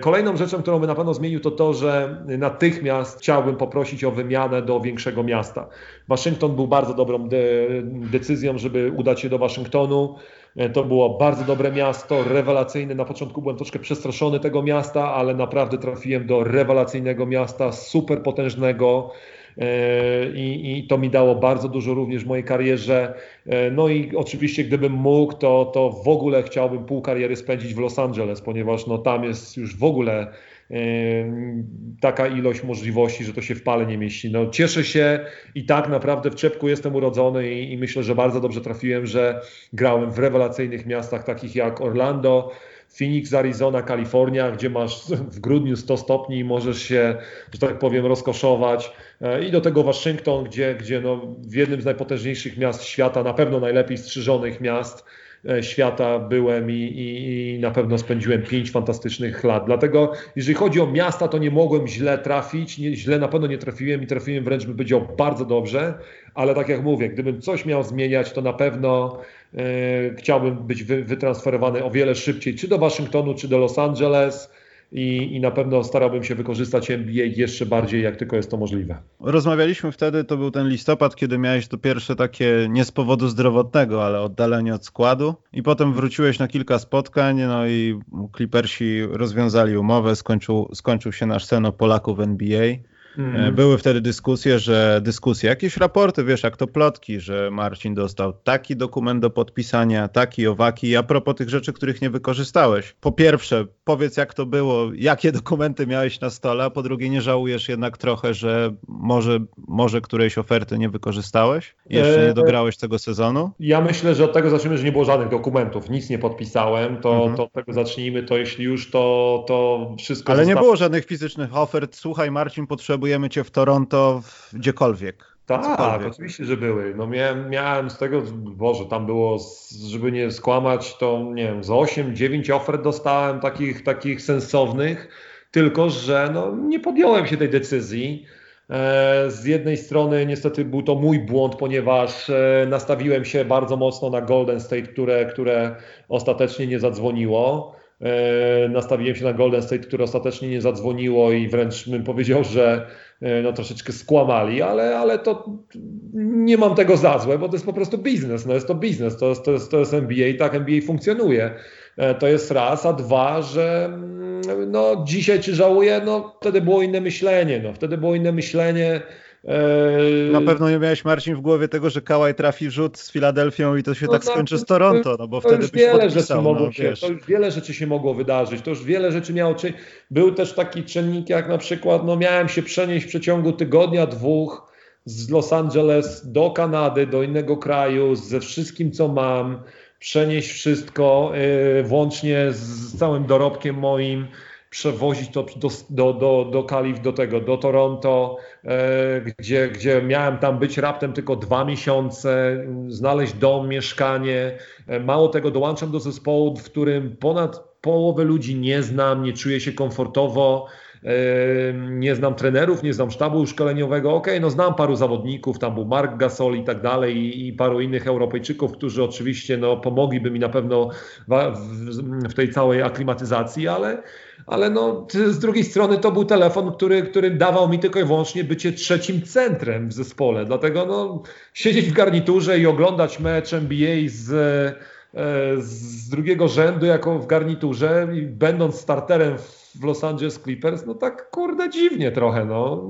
Kolejną rzeczą, którą by na pewno zmienił, to to, że natychmiast chciałbym poprosić o wymianę do większego miasta. Waszyngton był bardzo dobrą de- decyzją, żeby udać się do Waszyngtonu. To było bardzo dobre miasto, rewelacyjne. Na początku byłem troszkę przestraszony tego miasta, ale naprawdę trafiłem do rewelacyjnego miasta, super potężnego. I, I to mi dało bardzo dużo również w mojej karierze. No i oczywiście gdybym mógł, to, to w ogóle chciałbym pół kariery spędzić w Los Angeles, ponieważ no, tam jest już w ogóle taka ilość możliwości, że to się w pale nie mieści. No, cieszę się i tak naprawdę w Czepku jestem urodzony i, i myślę, że bardzo dobrze trafiłem, że grałem w rewelacyjnych miastach takich jak Orlando, Phoenix, Arizona, Kalifornia, gdzie masz w grudniu sto stopni i możesz się, że tak powiem, rozkoszować. I do tego Waszyngton, gdzie, gdzie no w jednym z najpotężniejszych miast świata, na pewno najlepiej strzyżonych miast świata byłem i, i, i na pewno spędziłem pięć fantastycznych lat. Dlatego jeżeli chodzi o miasta, to nie mogłem źle trafić, nie, źle na pewno nie trafiłem i trafiłem wręcz, bym powiedział, bardzo dobrze, ale tak jak mówię, gdybym coś miał zmieniać, to na pewno e, chciałbym być wy, wytransferowany o wiele szybciej, czy do Waszyngtonu, czy do Los Angeles. i, i na pewno starałbym się wykorzystać N B A jeszcze bardziej, jak tylko jest to możliwe. Rozmawialiśmy wtedy, to był ten listopad, kiedy miałeś to pierwsze takie, nie z powodu zdrowotnego, ale oddalenie od składu i potem wróciłeś na kilka spotkań, no i Clippersi rozwiązali umowę, skończył, skończył się nasz sen o Polaku w N B A. Mm. Były wtedy dyskusje, że dyskusje, jakieś raporty, wiesz, jak to plotki, że Marcin dostał taki dokument do podpisania, taki, owaki. A propos tych rzeczy, których nie wykorzystałeś. Po pierwsze, powiedz jak to było, jakie dokumenty miałeś na stole, a po drugie, nie żałujesz jednak trochę, że może, może którejś oferty nie wykorzystałeś? Jeszcze nie dograłeś tego sezonu? Ja myślę, że od tego zaczniemy, że nie było żadnych dokumentów, nic nie podpisałem, to, mhm. to od tego zacznijmy, to jeśli już, to, to wszystko... Ale zostało... nie było żadnych fizycznych ofert, słuchaj Marcin, potrzebujesz Potrzebujemy cię w Toronto, w gdziekolwiek. Tak, oczywiście, że były. No miałem, miałem z tego, Boże, tam było, żeby nie skłamać, to nie wiem, z osiem dziewięć ofert dostałem takich, takich sensownych, tylko że no, nie podjąłem się tej decyzji. Z jednej strony niestety był to mój błąd, ponieważ nastawiłem się bardzo mocno na Golden State, które, które ostatecznie nie zadzwoniło. Nastawiłem się na Golden State, które ostatecznie nie zadzwoniło i wręcz bym powiedział, że no, troszeczkę skłamali, ale, ale to nie mam tego za złe, bo to jest po prostu biznes, no jest to biznes, to jest, to jest, to jest N B A i tak N B A funkcjonuje. To jest raz, a dwa, że no, dzisiaj czy żałuję, no wtedy było inne myślenie, no wtedy było inne myślenie. Na pewno nie miałeś, Marcin, w głowie tego, że Kawhi trafi rzut z Filadelfią i to się no, tak skończy no, z Toronto, no bo to wtedy byś podpisał. Mogło, no, się, to już wiele rzeczy się mogło wydarzyć, to już wiele rzeczy miało, czy był też taki czynnik jak na przykład, no miałem się przenieść w przeciągu tygodnia, dwóch z Los Angeles do Kanady, do innego kraju, ze wszystkim co mam, przenieść wszystko, yy, włącznie z całym dorobkiem moim, przewozić to do, do, do, do Kalif, do tego, do Toronto, e, gdzie, gdzie miałem tam być raptem tylko dwa miesiące, znaleźć dom, mieszkanie. E, mało tego, dołączam do zespołu, w którym ponad połowę ludzi nie znam, nie czuję się komfortowo, e, nie znam trenerów, nie znam sztabu szkoleniowego. Okej, okay, no znam paru zawodników, tam był Mark Gasol i tak dalej i, i paru innych Europejczyków, którzy oczywiście no, pomogliby mi na pewno w, w, w tej całej aklimatyzacji, ale Ale no, z drugiej strony to był telefon, który, który dawał mi tylko i wyłącznie bycie trzecim centrem w zespole. Dlatego no, siedzieć w garniturze i oglądać mecz N B A z, z drugiego rzędu jako w garniturze, będąc starterem w Los Angeles Clippers, no tak kurde dziwnie trochę. No.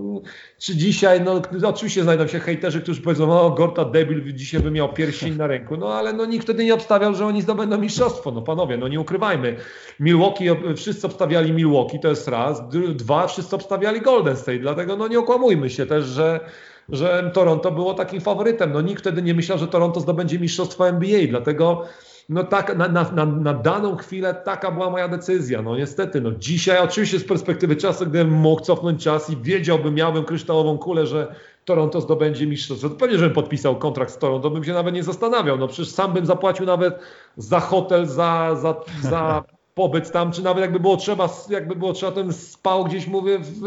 Czy dzisiaj, no oczywiście znajdą się hejterzy, którzy powiedzą, o Gortat debil, dzisiaj by miał pierścień na ręku, no ale no, nikt wtedy nie obstawiał, że oni zdobędą mistrzostwo. No panowie, no nie ukrywajmy. Milwaukee, wszyscy obstawiali Milwaukee, to jest raz. Dwa, wszyscy obstawiali Golden State, dlatego no nie okłamujmy się też, że że Toronto było takim faworytem. No nikt wtedy nie myślał, że Toronto zdobędzie mistrzostwo N B A, dlatego no tak, na, na, na daną chwilę taka była moja decyzja. No niestety, no dzisiaj oczywiście z perspektywy czasu, gdybym mógł cofnąć czas i wiedziałbym, miałbym kryształową kulę, że Toronto zdobędzie mistrzostwo, to pewnie, żebym podpisał kontrakt z Toronto, bym się nawet nie zastanawiał. No przecież sam bym zapłacił nawet za hotel, za... za, za pobyt tam, czy nawet jakby było trzeba, jakby było trzeba, ten spał gdzieś, mówię, w,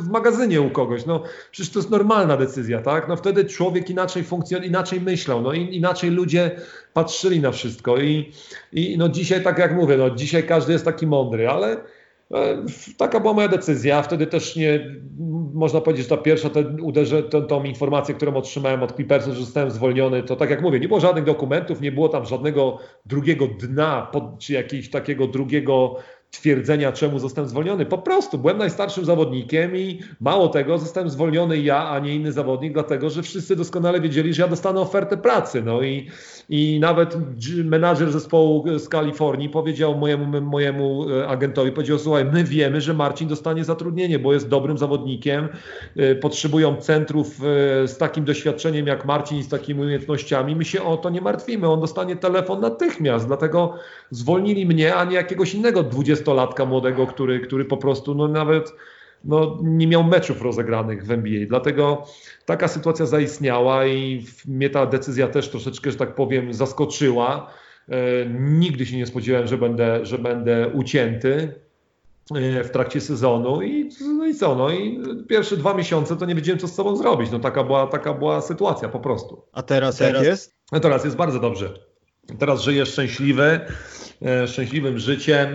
w magazynie u kogoś. No przecież to jest normalna decyzja, tak? No wtedy człowiek inaczej funkcjonował, inaczej myślał, no inaczej ludzie patrzyli na wszystko i, i no dzisiaj, tak jak mówię, no dzisiaj każdy jest taki mądry, ale taka była moja decyzja. Wtedy też nie, można powiedzieć, że ta pierwsza, te, uderzę, te, tą informację, którą otrzymałem od Clippersa, że zostałem zwolniony, to tak jak mówię, nie było żadnych dokumentów, nie było tam żadnego drugiego dna, pod, czy jakiegoś takiego drugiego twierdzenia, czemu zostałem zwolniony. Po prostu byłem najstarszym zawodnikiem i mało tego, zostałem zwolniony ja, a nie inny zawodnik, dlatego że wszyscy doskonale wiedzieli, że ja dostanę ofertę pracy. No i, i nawet menadżer zespołu z Kalifornii powiedział mojemu, mojemu agentowi, powiedział, słuchaj, my wiemy, że Marcin dostanie zatrudnienie, bo jest dobrym zawodnikiem, potrzebują centrów z takim doświadczeniem jak Marcin i z takimi umiejętnościami, my się o to nie martwimy, on dostanie telefon natychmiast, dlatego zwolnili mnie, a nie jakiegoś innego dwudziestolatka młodego, który, który po prostu no nawet no, nie miał meczów rozegranych w N B A. Dlatego taka sytuacja zaistniała i mnie ta decyzja też troszeczkę, że tak powiem, zaskoczyła. E, nigdy się nie spodziewałem, że będę, że będę ucięty e, w trakcie sezonu i, no i co, no i pierwsze dwa miesiące to nie wiedziałem, co z sobą zrobić. No taka była, taka była sytuacja po prostu. A teraz jak jest? No teraz jest bardzo dobrze. Teraz żyję szczęśliwy, e, szczęśliwym życiem.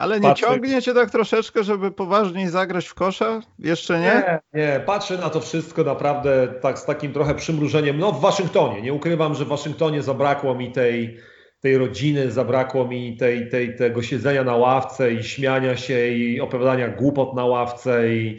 Ale nie patrzę... ciągnie cię tak troszeczkę, żeby poważniej zagrać w kosza? Jeszcze nie? Nie, nie. Patrzę na to wszystko naprawdę tak z takim trochę przymrużeniem. No w Waszyngtonie. Nie ukrywam, że w Waszyngtonie zabrakło mi tej, tej rodziny, zabrakło mi tej, tej, tego siedzenia na ławce i śmiania się i opowiadania głupot na ławce i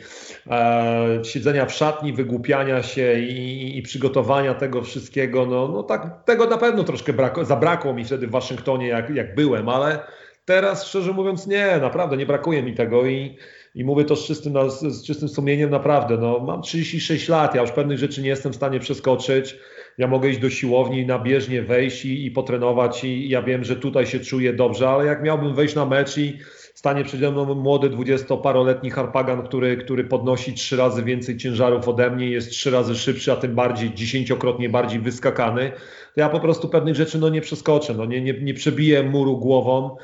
e, siedzenia w szatni, wygłupiania się i, i przygotowania tego wszystkiego. No, no tak, tego na pewno troszkę brako, zabrakło mi wtedy w Waszyngtonie, jak, jak byłem, ale teraz, szczerze mówiąc, nie, naprawdę nie brakuje mi tego i, i mówię to z czystym, z czystym sumieniem, naprawdę. No, mam trzydzieści sześć lat, ja już pewnych rzeczy nie jestem w stanie przeskoczyć. Ja mogę iść do siłowni, na bieżnię wejść i, i potrenować i ja wiem, że tutaj się czuję dobrze, ale jak miałbym wejść na mecz i stanie przede mną młody, dwudziestoparoletni harpagan, który, który podnosi trzy razy więcej ciężarów ode mnie, jest trzy razy szybszy, a tym bardziej dziesięciokrotnie bardziej wyskakany, to ja po prostu pewnych rzeczy no, nie przeskoczę, no, nie, nie, nie przebiję muru głową,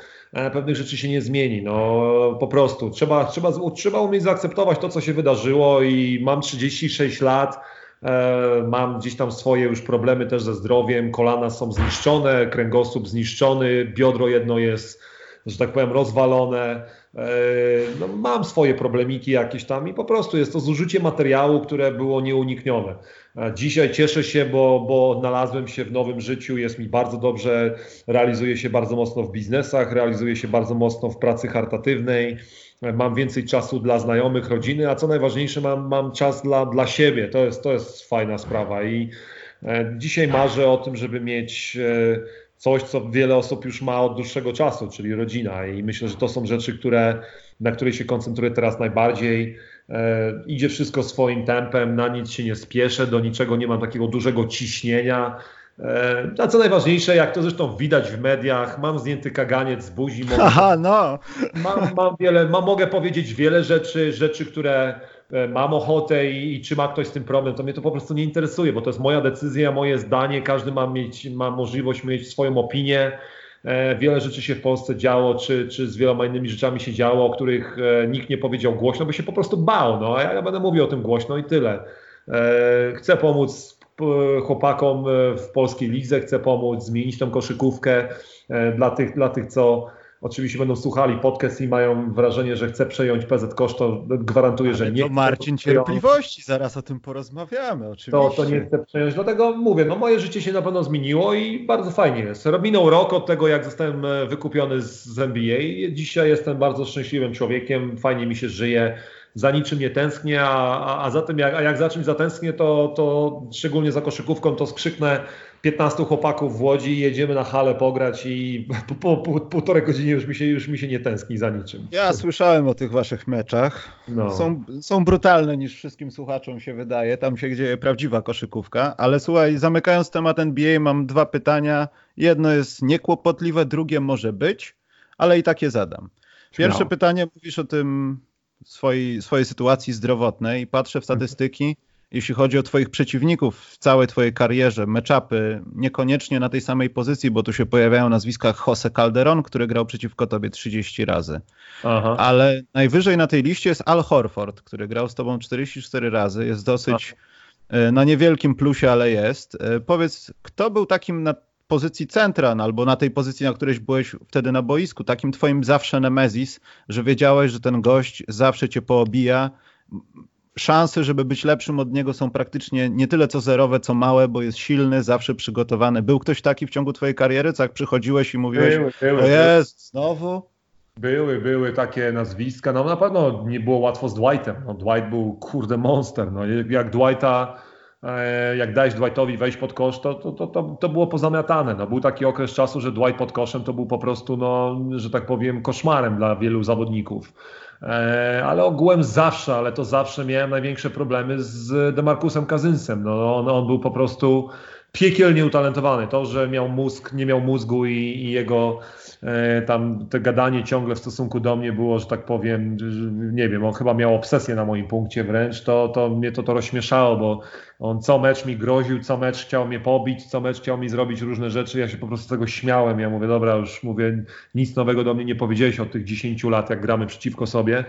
pewnych rzeczy się nie zmieni, no po prostu. Trzeba, trzeba, trzeba umieć zaakceptować to, co się wydarzyło i mam trzydzieści sześć lat, e, mam gdzieś tam swoje już problemy też ze zdrowiem, kolana są zniszczone, kręgosłup zniszczony, biodro jedno jest, że tak powiem, rozwalone. No, mam swoje problemiki jakieś tam i po prostu jest to zużycie materiału, które było nieuniknione. Dzisiaj cieszę się, bo, bo odnalazłem się w nowym życiu, jest mi bardzo dobrze, realizuję się bardzo mocno w biznesach, realizuję się bardzo mocno w pracy charytatywnej, mam więcej czasu dla znajomych, rodziny, a co najważniejsze, mam, mam czas dla, dla siebie. To jest, to jest fajna sprawa i e, dzisiaj marzę o tym, żeby mieć... E, Coś, co wiele osób już ma od dłuższego czasu, czyli rodzina. I myślę, że to są rzeczy, które, na które się koncentruję teraz najbardziej. E, idzie wszystko swoim tempem, na nic się nie spieszę, do niczego nie mam takiego dużego ciśnienia. E, a co najważniejsze, jak to zresztą widać w mediach, mam zdjęty kaganiec z buzi. Mogę, Aha, no. mam, mam wiele, mam, mogę powiedzieć wiele rzeczy, rzeczy, które... mam ochotę i, i czy ma ktoś z tym problem, to mnie to po prostu nie interesuje, bo to jest moja decyzja, moje zdanie, każdy ma, mieć, ma możliwość mieć swoją opinię. E, wiele rzeczy się w Polsce działo, czy, czy z wieloma innymi rzeczami się działo, o których e, nikt nie powiedział głośno, bo się po prostu bał, no a ja, ja będę mówił o tym głośno i tyle. E, chcę pomóc chłopakom w polskiej lidze, chcę pomóc zmienić tą koszykówkę e, dla tych, dla tych, co oczywiście będą słuchali podcast i mają wrażenie, że chce przejąć PZKosz, to gwarantuję, ale że nie. To Marcin chcę cierpliwości, zaraz o tym porozmawiamy oczywiście. To, to nie chcę przejąć, dlatego mówię, no moje życie się na pewno zmieniło i bardzo fajnie jest. Minął rok od tego, jak zostałem wykupiony z N B A. Dzisiaj jestem bardzo szczęśliwym człowiekiem, fajnie mi się żyje, za niczym nie tęsknię, a, a, a, za tym jak, a jak za czymś zatęsknię, to, to szczególnie za koszykówką, to skrzyknę piętnastu chłopaków w Łodzi, jedziemy na halę pograć i po, po, po półtorej godziny już mi, się, już mi się nie tęskni za niczym. Ja słyszałem o tych waszych meczach. No. Są, są brutalne, niż wszystkim słuchaczom się wydaje. Tam się dzieje prawdziwa koszykówka. Ale słuchaj, zamykając temat N B A, mam dwa pytania. Jedno jest niekłopotliwe, drugie może być, ale i tak je zadam. Pierwsze no. pytanie, mówisz o tym swojej, swojej sytuacji zdrowotnej. Patrzę w statystyki. Jeśli chodzi o twoich przeciwników w całej twojej karierze, meczapy, niekoniecznie na tej samej pozycji, bo tu się pojawiają nazwiska Jose Calderon, który grał przeciwko tobie trzydzieści razy. Aha. Ale najwyżej na tej liście jest Al Horford, który grał z tobą czterdzieści cztery razy. Jest dosyć Aha. na niewielkim plusie, ale jest. Powiedz, kto był takim na pozycji centra, albo na tej pozycji, na której byłeś wtedy na boisku, takim twoim zawsze nemesis, że wiedziałeś, że ten gość zawsze cię poobija, szanse, żeby być lepszym od niego są praktycznie nie tyle co zerowe, co małe, bo jest silny, zawsze przygotowany. Był ktoś taki w ciągu twojej kariery, co jak przychodziłeś i mówiłeś, były, były, o jest, znowu? Były, były takie nazwiska. No na pewno nie było łatwo z Dwightem. No, Dwight był kurde monster. No, jak Dwighta, jak dałeś Dwightowi wejść pod kosz, to, to, to, to było pozamiatane. No, był taki okres czasu, że Dwight pod koszem to był po prostu, no, że tak powiem, koszmarem dla wielu zawodników. Ale ogółem zawsze, ale to zawsze miałem największe problemy z DeMarcusem Cousinsem. No, on, on był po prostu piekielnie utalentowany. To, że miał mózg, nie miał mózgu i, i jego e, tam te gadanie ciągle w stosunku do mnie było, że tak powiem, nie wiem, on chyba miał obsesję na moim punkcie wręcz, to, to mnie to, to rozśmieszało, bo on co mecz mi groził, co mecz chciał mnie pobić, co mecz chciał mi zrobić różne rzeczy, ja się po prostu z tego śmiałem. Ja mówię, dobra, już mówię, nic nowego do mnie nie powiedziałeś od tych dziesięciu lat, jak gramy przeciwko sobie,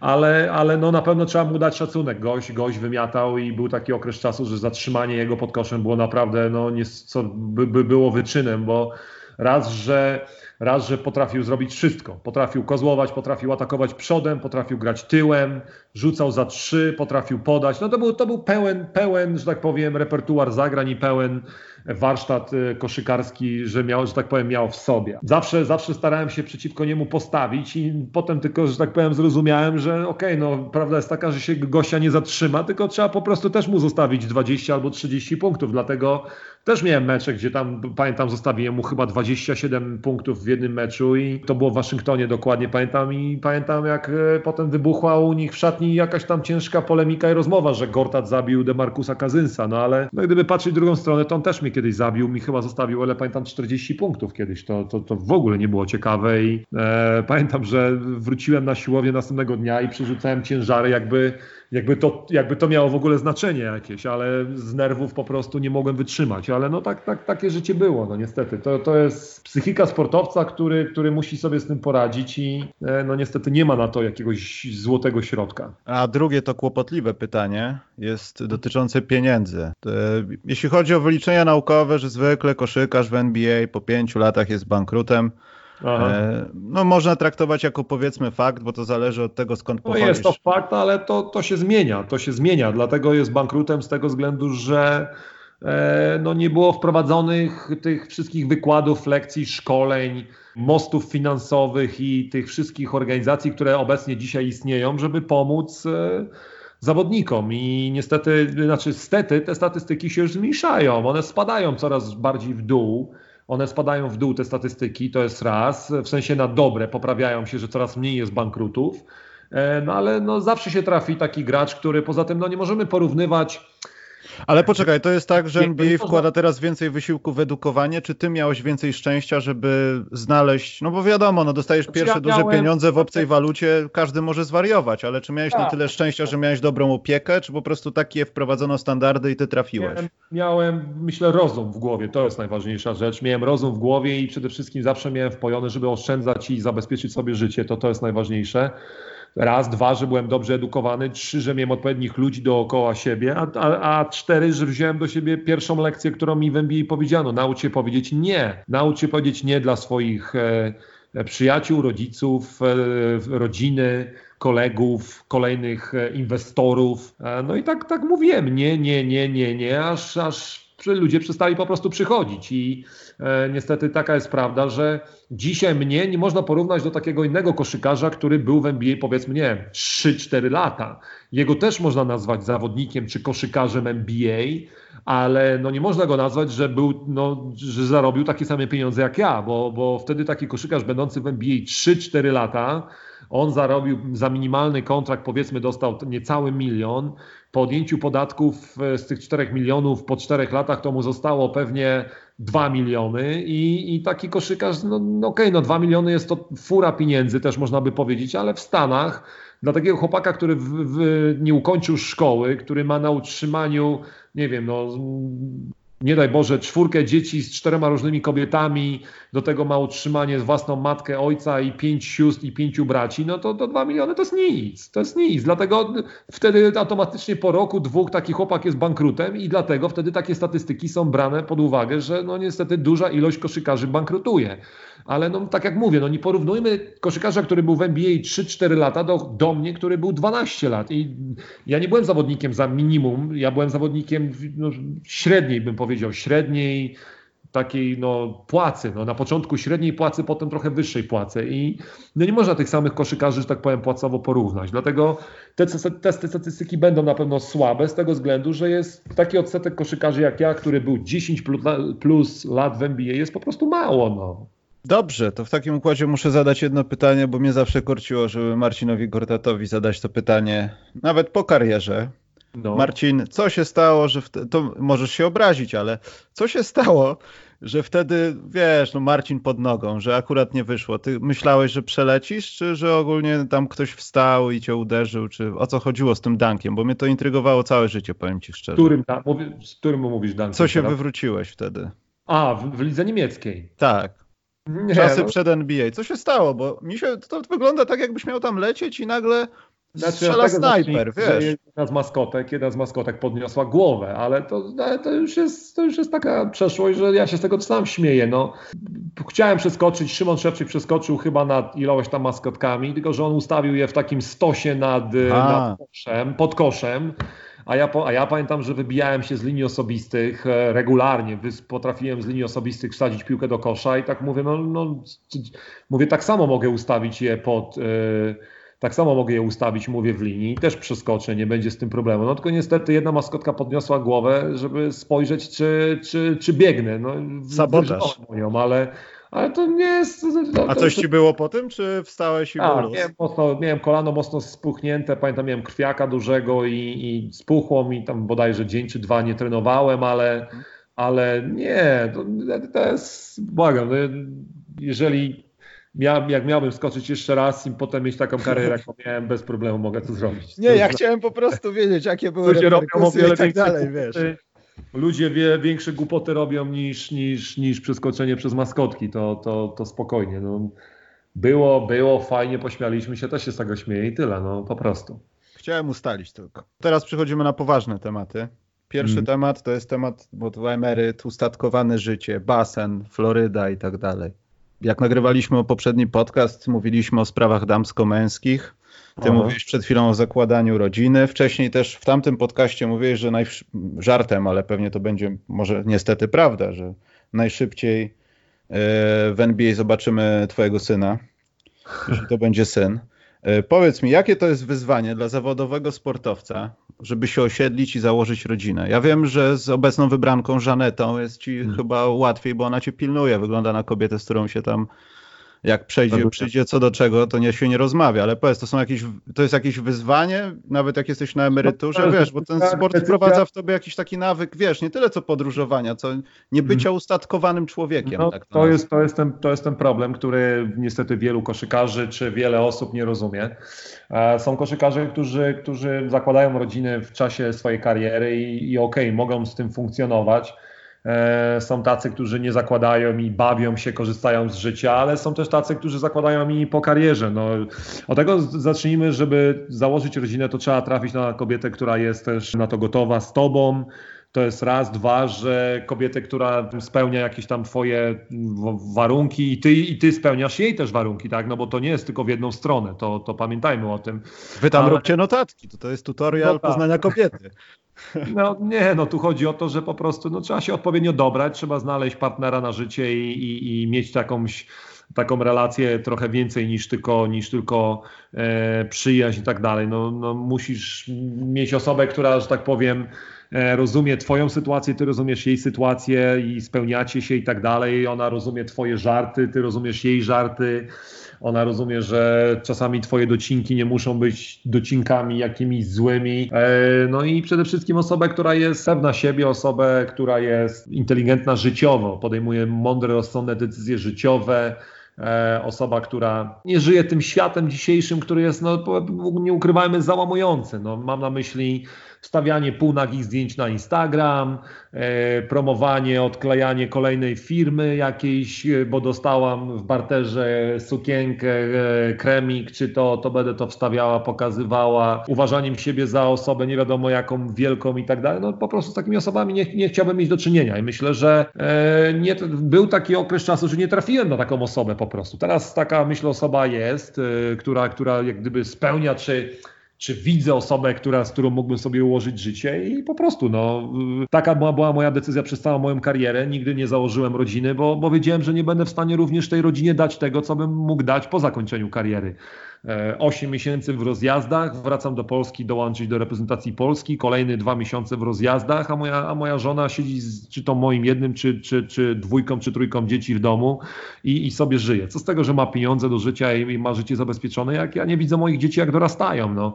ale, ale no na pewno trzeba mu dać szacunek. Gość, gość wymiatał i był taki okres czasu, że zatrzymanie jego pod koszem było naprawdę no, nie, co by, by było wyczynem, bo Raz, że, raz, że potrafił zrobić wszystko. Potrafił kozłować, potrafił atakować przodem, potrafił grać tyłem, rzucał za trzy, potrafił podać. No to był, to był pełen, pełen, że tak powiem, repertuar zagrań i pełen warsztat koszykarski, że miał, że tak powiem, miał w sobie. Zawsze, zawsze starałem się przeciwko niemu postawić i potem tylko, że tak powiem, zrozumiałem, że okej, no prawda jest taka, że się gościa nie zatrzyma, tylko trzeba po prostu też mu zostawić dwadzieścia albo trzydzieści punktów. Dlatego też miałem mecze, gdzie tam, pamiętam, zostawiłem mu chyba dwadzieścia siedem punktów w jednym meczu i to było w Waszyngtonie dokładnie, pamiętam. I pamiętam, jak potem wybuchła u nich w szatni jakaś tam ciężka polemika i rozmowa, że Gortat zabił DeMarcusa Cousinsa, no ale no, gdyby patrzeć drugą stronę, to on też mnie kiedyś zabił, mi chyba zostawił, ale pamiętam, czterdzieści punktów kiedyś, to, to, to w ogóle nie było ciekawe i e, pamiętam, że wróciłem na siłownię następnego dnia i przerzucałem ciężary, jakby, jakby, to, jakby to miało w ogóle znaczenie jakieś, ale z nerwów po prostu nie mogłem wytrzymać, ale no tak, tak takie życie było, no niestety, to, to jest psychika sportowca, który, który musi sobie z tym poradzić i e, no niestety nie ma na to jakiegoś złotego środka. A drugie to kłopotliwe pytanie jest dotyczące pieniędzy. E, jeśli chodzi o wyliczenia naukowe, że zwykle koszykarz w N B A po pięciu latach jest bankrutem. E, no można traktować jako, powiedzmy, fakt, bo to zależy od tego, skąd pochodzisz. No jest to fakt, ale to, to się zmienia, to się zmienia, dlatego jest bankrutem z tego względu, że e, no nie było wprowadzonych tych wszystkich wykładów, lekcji, szkoleń, mostów finansowych i tych wszystkich organizacji, które obecnie dzisiaj istnieją, żeby pomóc e, zawodnikom i niestety, znaczy stety, te statystyki się już zmniejszają, one spadają coraz bardziej w dół, one spadają w dół te statystyki, to jest raz, w sensie na dobre, poprawiają się, że coraz mniej jest bankrutów, no ale no zawsze się trafi taki gracz, który poza tym no nie możemy porównywać. Ale poczekaj, to jest tak, że N B A wkłada teraz więcej wysiłku w edukowanie, czy ty miałeś więcej szczęścia, żeby znaleźć, no bo wiadomo, no dostajesz pierwsze ja duże miałem... pieniądze w obcej walucie, każdy może zwariować, ale czy miałeś tak. na tyle szczęścia, że miałeś dobrą opiekę, czy po prostu takie wprowadzono standardy i ty trafiłeś? Miałem, miałem, myślę, rozum w głowie, to jest najważniejsza rzecz, miałem rozum w głowie i przede wszystkim zawsze miałem wpojone, żeby oszczędzać i zabezpieczyć sobie życie, to to jest najważniejsze. Raz, dwa, że byłem dobrze edukowany, trzy, że miałem odpowiednich ludzi dookoła siebie, a, a, a cztery, że wziąłem do siebie pierwszą lekcję, którą mi w N B A powiedziano. Naucz się powiedzieć nie. Naucz się powiedzieć nie dla swoich e, przyjaciół, rodziców, e, rodziny, kolegów, kolejnych e, inwestorów. E, no i tak, tak mówiłem, nie, nie, nie, nie, nie, aż, aż ludzie przestali po prostu przychodzić i e, niestety taka jest prawda, że dzisiaj mnie nie można porównać do takiego innego koszykarza, który był w N B A, powiedzmy, nie wiem, trzy cztery lata. Jego też można nazwać zawodnikiem czy koszykarzem N B A, ale no nie można go nazwać, że był, no, że zarobił takie same pieniądze jak ja, bo, bo wtedy taki koszykarz będący w N B A trzy cztery lata, on zarobił za minimalny kontrakt, powiedzmy, dostał niecały milion. Po odjęciu podatków z tych czterech milionów po czterech latach to mu zostało pewnie dwa miliony i, i taki koszykarz, no, no okej, okay, no dwa miliony jest to fura pieniędzy, też można by powiedzieć, ale w Stanach dla takiego chłopaka, który w, w, nie ukończył szkoły, który ma na utrzymaniu, nie wiem, no... nie daj Boże, czwórkę dzieci z czterema różnymi kobietami, do tego ma utrzymanie własną matkę, ojca i pięć sióstr i pięciu braci, no to, to dwa miliony to jest nic, to jest nic, dlatego wtedy automatycznie po roku, dwóch taki chłopak jest bankrutem i dlatego wtedy takie statystyki są brane pod uwagę, że no niestety duża ilość koszykarzy bankrutuje, ale no tak jak mówię, no nie porównujmy koszykarza, który był w N B A trzy cztery lata do, do mnie, który był dwanaście lat i ja nie byłem zawodnikiem za minimum, ja byłem zawodnikiem no, średniej bym powiedział, powiedział średniej takiej no, płacy, no, na początku średniej płacy, potem trochę wyższej płacy i no, nie można tych samych koszykarzy, że tak powiem, płacowo porównać, dlatego te, te, te statystyki będą na pewno słabe z tego względu, że jest taki odsetek koszykarzy jak ja, który był dziesięć plus lat w N B A, jest po prostu mało, no. Dobrze, to w takim układzie muszę zadać jedno pytanie, bo mnie zawsze korciło, żeby Marcinowi Gortatowi zadać to pytanie, nawet po karierze. No. Marcin, co się stało, że wtedy, to możesz się obrazić, ale co się stało, że wtedy, wiesz, no Marcin pod nogą, że akurat nie wyszło. Ty myślałeś, że przelecisz, czy że ogólnie tam ktoś wstał i cię uderzył, czy o co chodziło z tym dunkiem, bo mnie to intrygowało całe życie, powiem ci szczerze. Którym, ta, mówię, z którym mówisz dunkiem? Co się teraz? Wywróciłeś wtedy? A, w, w lidze niemieckiej. Tak. Nie, Czasy no. Przed N B A. Co się stało, bo mi się to wygląda tak, jakbyś miał tam lecieć i nagle... Znaczy, strzela snajper, wiesz. Jedna z maskotek, jedna z maskotek podniosła głowę, ale to, to, już jest, to już jest taka przeszłość, że ja się z tego sam śmieję. No. Chciałem przeskoczyć, Szymon Szewczyk przeskoczył chyba nad ilość tam maskotkami, tylko że on ustawił je w takim stosie nad, nad koszem, pod koszem. A ja, a ja pamiętam, że wybijałem się z linii osobistych regularnie, potrafiłem z linii osobistych wsadzić piłkę do kosza i tak mówię, no, no mówię, tak samo mogę ustawić je pod, yy, tak samo mogę je ustawić, mówię, w linii, też przeskoczę, nie będzie z tym problemu. No tylko niestety jedna maskotka podniosła głowę, żeby spojrzeć, czy, czy, czy biegnę. No, sabotaż. Ją, ale... Ale to nie jest... No, a coś to... ci było po tym, czy wstałeś i było? Miałem, mocno, miałem kolano mocno spuchnięte, pamiętam, miałem krwiaka dużego i, i spuchło mi tam bodajże dzień czy dwa nie trenowałem, ale, ale nie, to, to jest... Błagam, jeżeli ja, jak miałbym skoczyć jeszcze raz i potem mieć taką karierę, jaką miałem, bez problemu mogę to zrobić. Nie, to ja chciałem po prostu wiedzieć, jakie były reperkusje i tak dalej, wiesz. Ludzie wie, większe głupoty robią niż, niż, niż przeskoczenie przez maskotki, to, to, to spokojnie. No. Było, było, fajnie, pośmialiśmy się, też się z tego śmieje i tyle, no po prostu. Chciałem ustalić tylko. Teraz przechodzimy na poważne tematy. Pierwszy hmm. temat to jest temat, bo to emeryt, ustatkowane życie, basen, Floryda i tak dalej. Jak nagrywaliśmy poprzedni podcast, mówiliśmy o sprawach damsko-męskich. Ty Aha. mówiłeś przed chwilą o zakładaniu rodziny. Wcześniej też w tamtym podcaście mówiłeś, że najsz... żartem, ale pewnie to będzie może niestety prawda, że najszybciej w N B A zobaczymy twojego syna, jeśli to będzie syn. Powiedz mi, jakie to jest wyzwanie dla zawodowego sportowca, żeby się osiedlić i założyć rodzinę? Ja wiem, że z obecną wybranką Żanetą jest ci hmm. chyba łatwiej, bo ona cię pilnuje. Wygląda na kobietę, z którą się tam... Jak przejdzie, przyjdzie co do czego, to nie, się nie rozmawia, ale powiedz, to są jakieś, to jest jakieś wyzwanie, nawet jak jesteś na emeryturze, wiesz, bo ten sport wprowadza w tobie jakiś taki nawyk, wiesz, nie tyle co podróżowania, co nie bycia ustatkowanym człowiekiem. No, tak to, to, jest, to, jest ten, to jest ten problem, który niestety wielu koszykarzy czy wiele osób nie rozumie. Są koszykarze, którzy, którzy zakładają rodziny w czasie swojej kariery i, i okej, okay, mogą z tym funkcjonować. Są tacy, którzy nie zakładają i bawią się, korzystają z życia, ale są też tacy, którzy zakładają i po karierze. No, od tego zacznijmy, żeby założyć rodzinę, to trzeba trafić na kobietę, która jest też na to gotowa z tobą. To jest raz, dwa, że kobietę, która spełnia jakieś tam twoje warunki i ty, i ty spełniasz jej też warunki, tak? No bo to nie jest tylko w jedną stronę, to, to pamiętajmy o tym. Wy tam ale... róbcie notatki, to, to jest tutorial no, poznania kobiety. No nie, no tu chodzi o to, że po prostu no, trzeba się odpowiednio dobrać, trzeba znaleźć partnera na życie i, i, i mieć jakąś taką relację trochę więcej niż tylko, niż tylko e, przyjaźń i tak dalej. No, no musisz mieć osobę, która, że tak powiem, rozumie twoją sytuację, ty rozumiesz jej sytuację i spełniacie się i tak dalej, ona rozumie twoje żarty, ty rozumiesz jej żarty, ona rozumie, że czasami twoje docinki nie muszą być docinkami jakimiś złymi, no i przede wszystkim osobę, która jest pewna siebie, osobę, która jest inteligentna życiowo, podejmuje mądre, rozsądne decyzje życiowe, osoba, która nie żyje tym światem dzisiejszym, który jest, no nie ukrywajmy, załamujący. No, mam na myśli wstawianie półnagich zdjęć na Instagram, e, promowanie, odklejanie kolejnej firmy jakiejś, bo dostałam w barterze sukienkę, e, kremik, czy to, to będę to wstawiała, pokazywała, uważaniem siebie za osobę nie wiadomo jaką wielką i tak dalej. No po prostu z takimi osobami nie, nie chciałbym mieć do czynienia i myślę, że e, nie, był taki okres czasu, że nie trafiłem na taką osobę po prostu. Teraz taka, myślę, osoba jest, e, która, która jak gdyby spełnia, czy czy widzę osobę, która, z którą mógłbym sobie ułożyć życie i po prostu no, taka była, była moja decyzja przez całą moją karierę. Nigdy nie założyłem rodziny, bo, bo wiedziałem, że nie będę w stanie również tej rodzinie dać tego, co bym mógł dać po zakończeniu kariery. osiem miesięcy w rozjazdach, wracam do Polski dołączyć do reprezentacji Polski, kolejne dwa miesiące w rozjazdach, a moja, a moja żona siedzi z czy to moim jednym, czy, czy, czy dwójką, czy trójką dzieci w domu i, i sobie żyje. Co z tego, że ma pieniądze do życia i, i ma życie zabezpieczone, jak ja nie widzę moich dzieci, jak dorastają. No.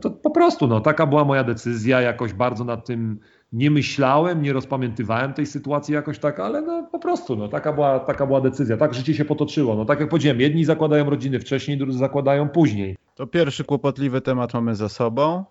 To po prostu no, taka była moja decyzja, jakoś bardzo nad tym nie myślałem, nie rozpamiętywałem tej sytuacji jakoś tak, ale no, po prostu no, taka była, taka była decyzja, tak życie się potoczyło. No, tak jak powiedziałem, jedni zakładają rodziny wcześniej, drudzy zakładają później. To pierwszy kłopotliwy temat mamy za sobą.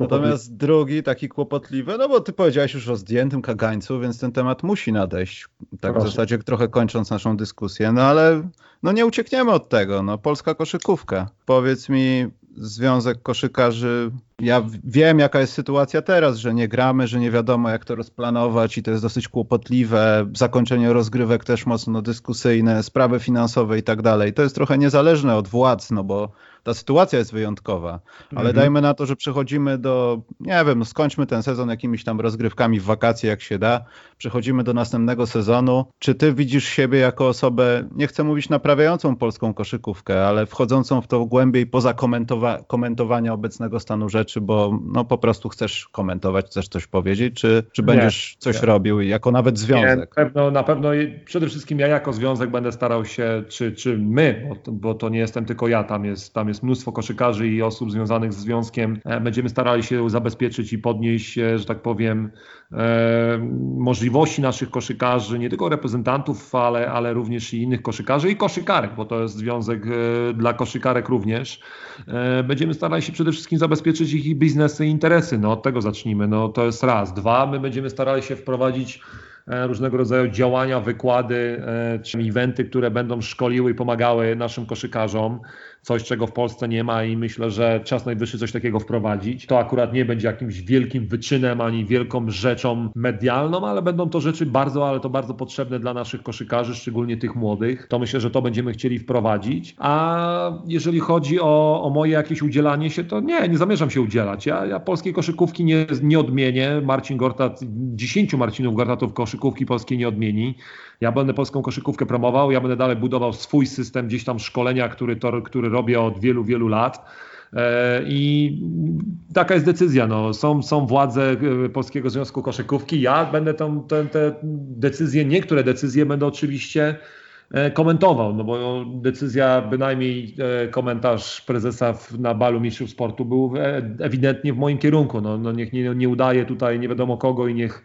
Natomiast drugi, taki kłopotliwy, no bo ty powiedziałeś już o zdjętym kagańcu, więc ten temat musi nadejść. Tak Proszę. W zasadzie trochę kończąc naszą dyskusję, no ale no nie uciekniemy od tego. No, polska koszykówka. Powiedz mi, Związek Koszykarzy, ja wiem jaka jest sytuacja teraz, że nie gramy, że nie wiadomo jak to rozplanować i to jest dosyć kłopotliwe, zakończenie rozgrywek też mocno dyskusyjne, sprawy finansowe i tak dalej. To jest trochę niezależne od władz, no bo ta sytuacja jest wyjątkowa, ale mhm. dajmy na to, że przechodzimy do, nie wiem, skończmy ten sezon jakimiś tam rozgrywkami w wakacje jak się da, przechodzimy do następnego sezonu. Czy ty widzisz siebie jako osobę, nie chcę mówić naprawiającą polską koszykówkę, ale wchodzącą w to głębiej poza komentowa- komentowania obecnego stanu rzeczy, bo no po prostu chcesz komentować, chcesz coś powiedzieć, czy, czy będziesz nie, coś nie. robił jako nawet związek? Nie, na pewno, na pewno przede wszystkim ja jako związek będę starał się, czy, czy my, bo to nie jestem tylko ja, tam jest, tam jest Jest mnóstwo koszykarzy i osób związanych z związkiem. Będziemy starali się zabezpieczyć i podnieść, że tak powiem, e, możliwości naszych koszykarzy, nie tylko reprezentantów, ale, ale również i innych koszykarzy i koszykarek, bo to jest związek e, dla koszykarek również. E, będziemy starali się przede wszystkim zabezpieczyć ich biznesy i interesy. No, od tego zacznijmy. No, to jest raz. Dwa, my będziemy starali się wprowadzić różnego rodzaju działania, wykłady czy eventy, które będą szkoliły i pomagały naszym koszykarzom. Coś, czego w Polsce nie ma i myślę, że czas najwyższy coś takiego wprowadzić. To akurat nie będzie jakimś wielkim wyczynem ani wielką rzeczą medialną, ale będą to rzeczy bardzo, ale to bardzo potrzebne dla naszych koszykarzy, szczególnie tych młodych. To myślę, że to będziemy chcieli wprowadzić. A jeżeli chodzi o, o moje jakieś udzielanie się, to nie, nie zamierzam się udzielać. Ja, ja polskiej koszykówki nie, nie odmienię. Marcin Gortat, dziesięciu Marcinów Gortatów koszykówki polskiej nie odmieni. Ja będę polską koszykówkę promował, ja będę dalej budował swój system gdzieś tam szkolenia, który, to, który robię od wielu, wielu lat. I taka jest decyzja. No. Są, są władze Polskiego Związku Koszykówki. Ja będę tą, te, te decyzje, niektóre decyzje będę oczywiście komentował, no bo decyzja, bynajmniej komentarz prezesa na balu mistrzów sportu był ewidentnie w moim kierunku. No, no niech nie, nie udaje tutaj nie wiadomo kogo i niech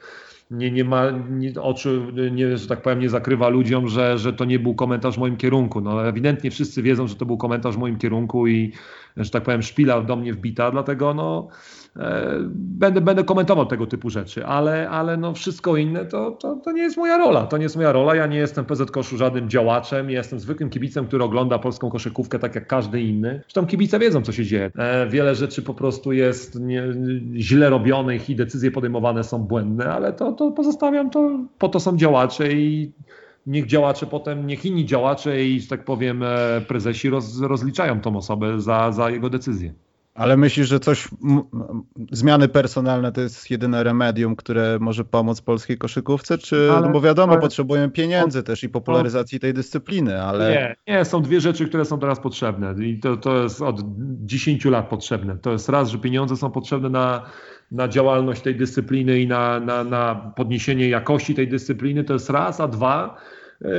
Nie, nie ma nie, oczu, nie, że tak powiem, nie zakrywa ludziom, że, że to nie był komentarz w moim kierunku. No, ewidentnie wszyscy wiedzą, że to był komentarz w moim kierunku i, że tak powiem, szpila do mnie wbita, dlatego no, e, będę, będę komentował tego typu rzeczy, ale, ale no, wszystko inne to, to, to nie jest moja rola. To nie jest moja rola. Ja nie jestem PZKoszu żadnym działaczem, ja jestem zwykłym kibicem, który ogląda polską koszykówkę tak jak każdy inny. Zresztą kibice wiedzą, co się dzieje. E, wiele rzeczy po prostu jest nie, źle robionych i decyzje podejmowane są błędne, ale to, to pozostawiam, to po to są działacze i niech działacze potem, niech inni działacze i, że tak powiem, prezesi roz, rozliczają tą osobę za, za jego decyzję. Ale myślisz, że coś, m, zmiany personalne to jest jedyne remedium, które może pomóc polskiej koszykówce? Czy, ale, no bo wiadomo, ale, potrzebujemy pieniędzy o, też i popularyzacji o, tej dyscypliny, ale... Nie, nie, są dwie rzeczy, które są teraz potrzebne i to, to jest od dziesięciu lat potrzebne. To jest raz, że pieniądze są potrzebne na... na działalność tej dyscypliny i na, na, na podniesienie jakości tej dyscypliny, to jest raz, a dwa, yy,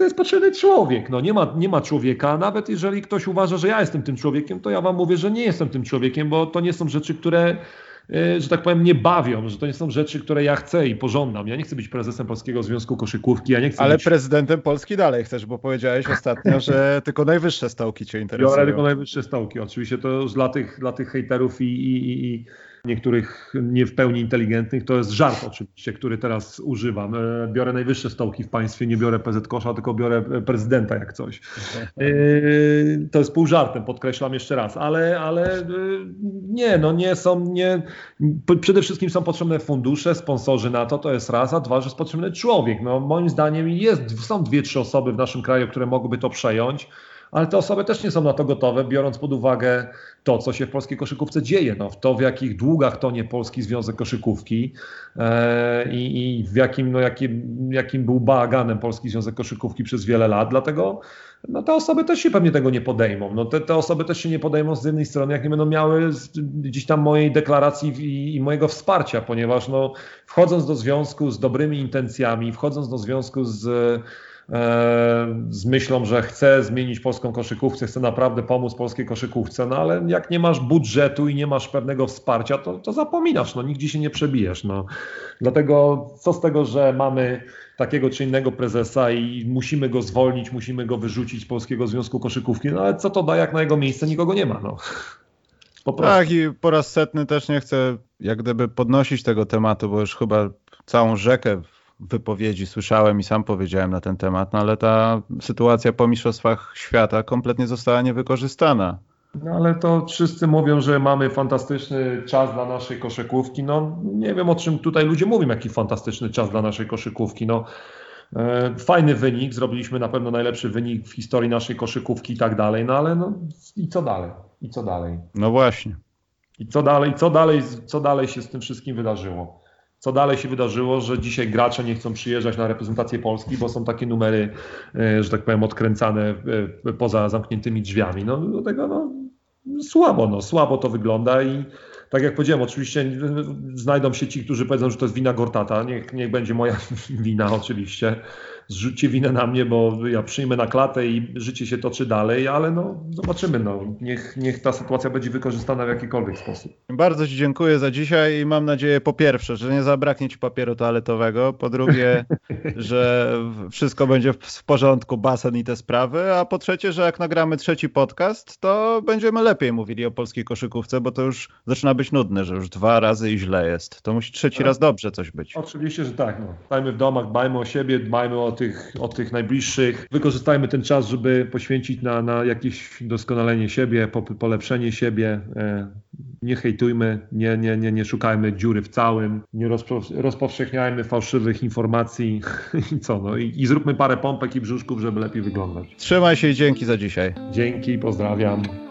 jest potrzebny człowiek. No, nie ma, nie ma człowieka, nawet jeżeli ktoś uważa, że ja jestem tym człowiekiem, to ja wam mówię, że nie jestem tym człowiekiem, bo to nie są rzeczy, które, yy, że tak powiem, nie bawią, że to nie są rzeczy, które ja chcę i pożądam. Ja nie chcę być prezesem Polskiego Związku Koszykówki, ja nie chcę Ale być... prezydentem Polski dalej chcesz, bo powiedziałeś ostatnio, że tylko najwyższe stołki cię interesują. Biorę tylko najwyższe stołki. Oczywiście to już dla tych, dla tych hejterów i... i, i niektórych nie w pełni inteligentnych, to jest żart oczywiście, który teraz używam. Biorę najwyższe stołki w państwie, nie biorę PZKosza, tylko biorę prezydenta jak coś. To jest pół żartem, podkreślam jeszcze raz, ale, ale nie, no nie są, nie, przede wszystkim są potrzebne fundusze, sponsorzy na to, to jest raz, a dwa, że jest potrzebny człowiek. No, moim zdaniem jest, są dwie, trzy osoby w naszym kraju, które mogłyby to przejąć, ale te osoby też nie są na to gotowe, biorąc pod uwagę to, co się w polskiej koszykówce dzieje, no, w to, w jakich długach tonie Polski Związek Koszykówki e, i, i w jakim, no, jakim, jakim był bałaganem Polski Związek Koszykówki przez wiele lat, dlatego no, te osoby też się pewnie tego nie podejmą. No, te, te osoby też się nie podejmą z jednej strony, jak nie będą miały z, gdzieś tam mojej deklaracji i, i mojego wsparcia, ponieważ no, wchodząc do związku z dobrymi intencjami, wchodząc do związku z z myślą, że chcę zmienić polską koszykówkę, chcę naprawdę pomóc polskiej koszykówce, no ale jak nie masz budżetu i nie masz pewnego wsparcia, to, to zapominasz, no nigdzie się nie przebijesz. No. Dlatego co z tego, że mamy takiego czy innego prezesa i musimy go zwolnić, musimy go wyrzucić z Polskiego Związku Koszykówki, no ale co to da, jak na jego miejsce nikogo nie ma, no. Po prostu. Tak, i po raz setny też nie chcę jak gdyby podnosić tego tematu, bo już chyba całą rzekę wypowiedzi słyszałem i sam powiedziałem na ten temat, no ale ta sytuacja po mistrzostwach świata kompletnie została niewykorzystana. No ale to wszyscy mówią, że mamy fantastyczny czas dla naszej koszykówki. No nie wiem, o czym tutaj ludzie mówią, jaki fantastyczny czas dla naszej koszykówki. No e, fajny wynik, zrobiliśmy na pewno najlepszy wynik w historii naszej koszykówki i tak dalej, no ale no i co dalej? I co dalej? No właśnie. I co dalej? Co dalej? Co dalej się z tym wszystkim wydarzyło? Co dalej się wydarzyło, że dzisiaj gracze nie chcą przyjeżdżać na reprezentację Polski, bo są takie numery, że tak powiem, odkręcane poza zamkniętymi drzwiami. No do tego no, słabo, no, słabo to wygląda i tak jak powiedziałem, oczywiście znajdą się ci, którzy powiedzą, że to jest wina Gortata. Niech, niech będzie moja wina oczywiście. Zrzućcie winę na mnie, bo ja przyjmę na klatę i życie się toczy dalej, ale no zobaczymy, no. Niech, niech ta sytuacja będzie wykorzystana w jakikolwiek sposób. Bardzo Ci dziękuję za dzisiaj i mam nadzieję po pierwsze, że nie zabraknie Ci papieru toaletowego, po drugie, że wszystko będzie w porządku, basen i te sprawy, a po trzecie, że jak nagramy trzeci podcast, to będziemy lepiej mówili o polskiej koszykówce, bo to już zaczyna być nudne, że już dwa razy i źle jest. To musi trzeci tak. raz dobrze coś być. Oczywiście, że tak. No. Dbajmy w domach, dbajmy o siebie, dbajmy o Tych, o tych najbliższych. Wykorzystajmy ten czas, żeby poświęcić na, na jakieś doskonalenie siebie, polepszenie siebie. Nie hejtujmy, nie, nie, nie, nie szukajmy dziury w całym, nie rozpowszechniajmy fałszywych informacji i co, no i, i zróbmy parę pompek i brzuszków, żeby lepiej wyglądać. Trzymaj się i dzięki za dzisiaj. Dzięki, pozdrawiam.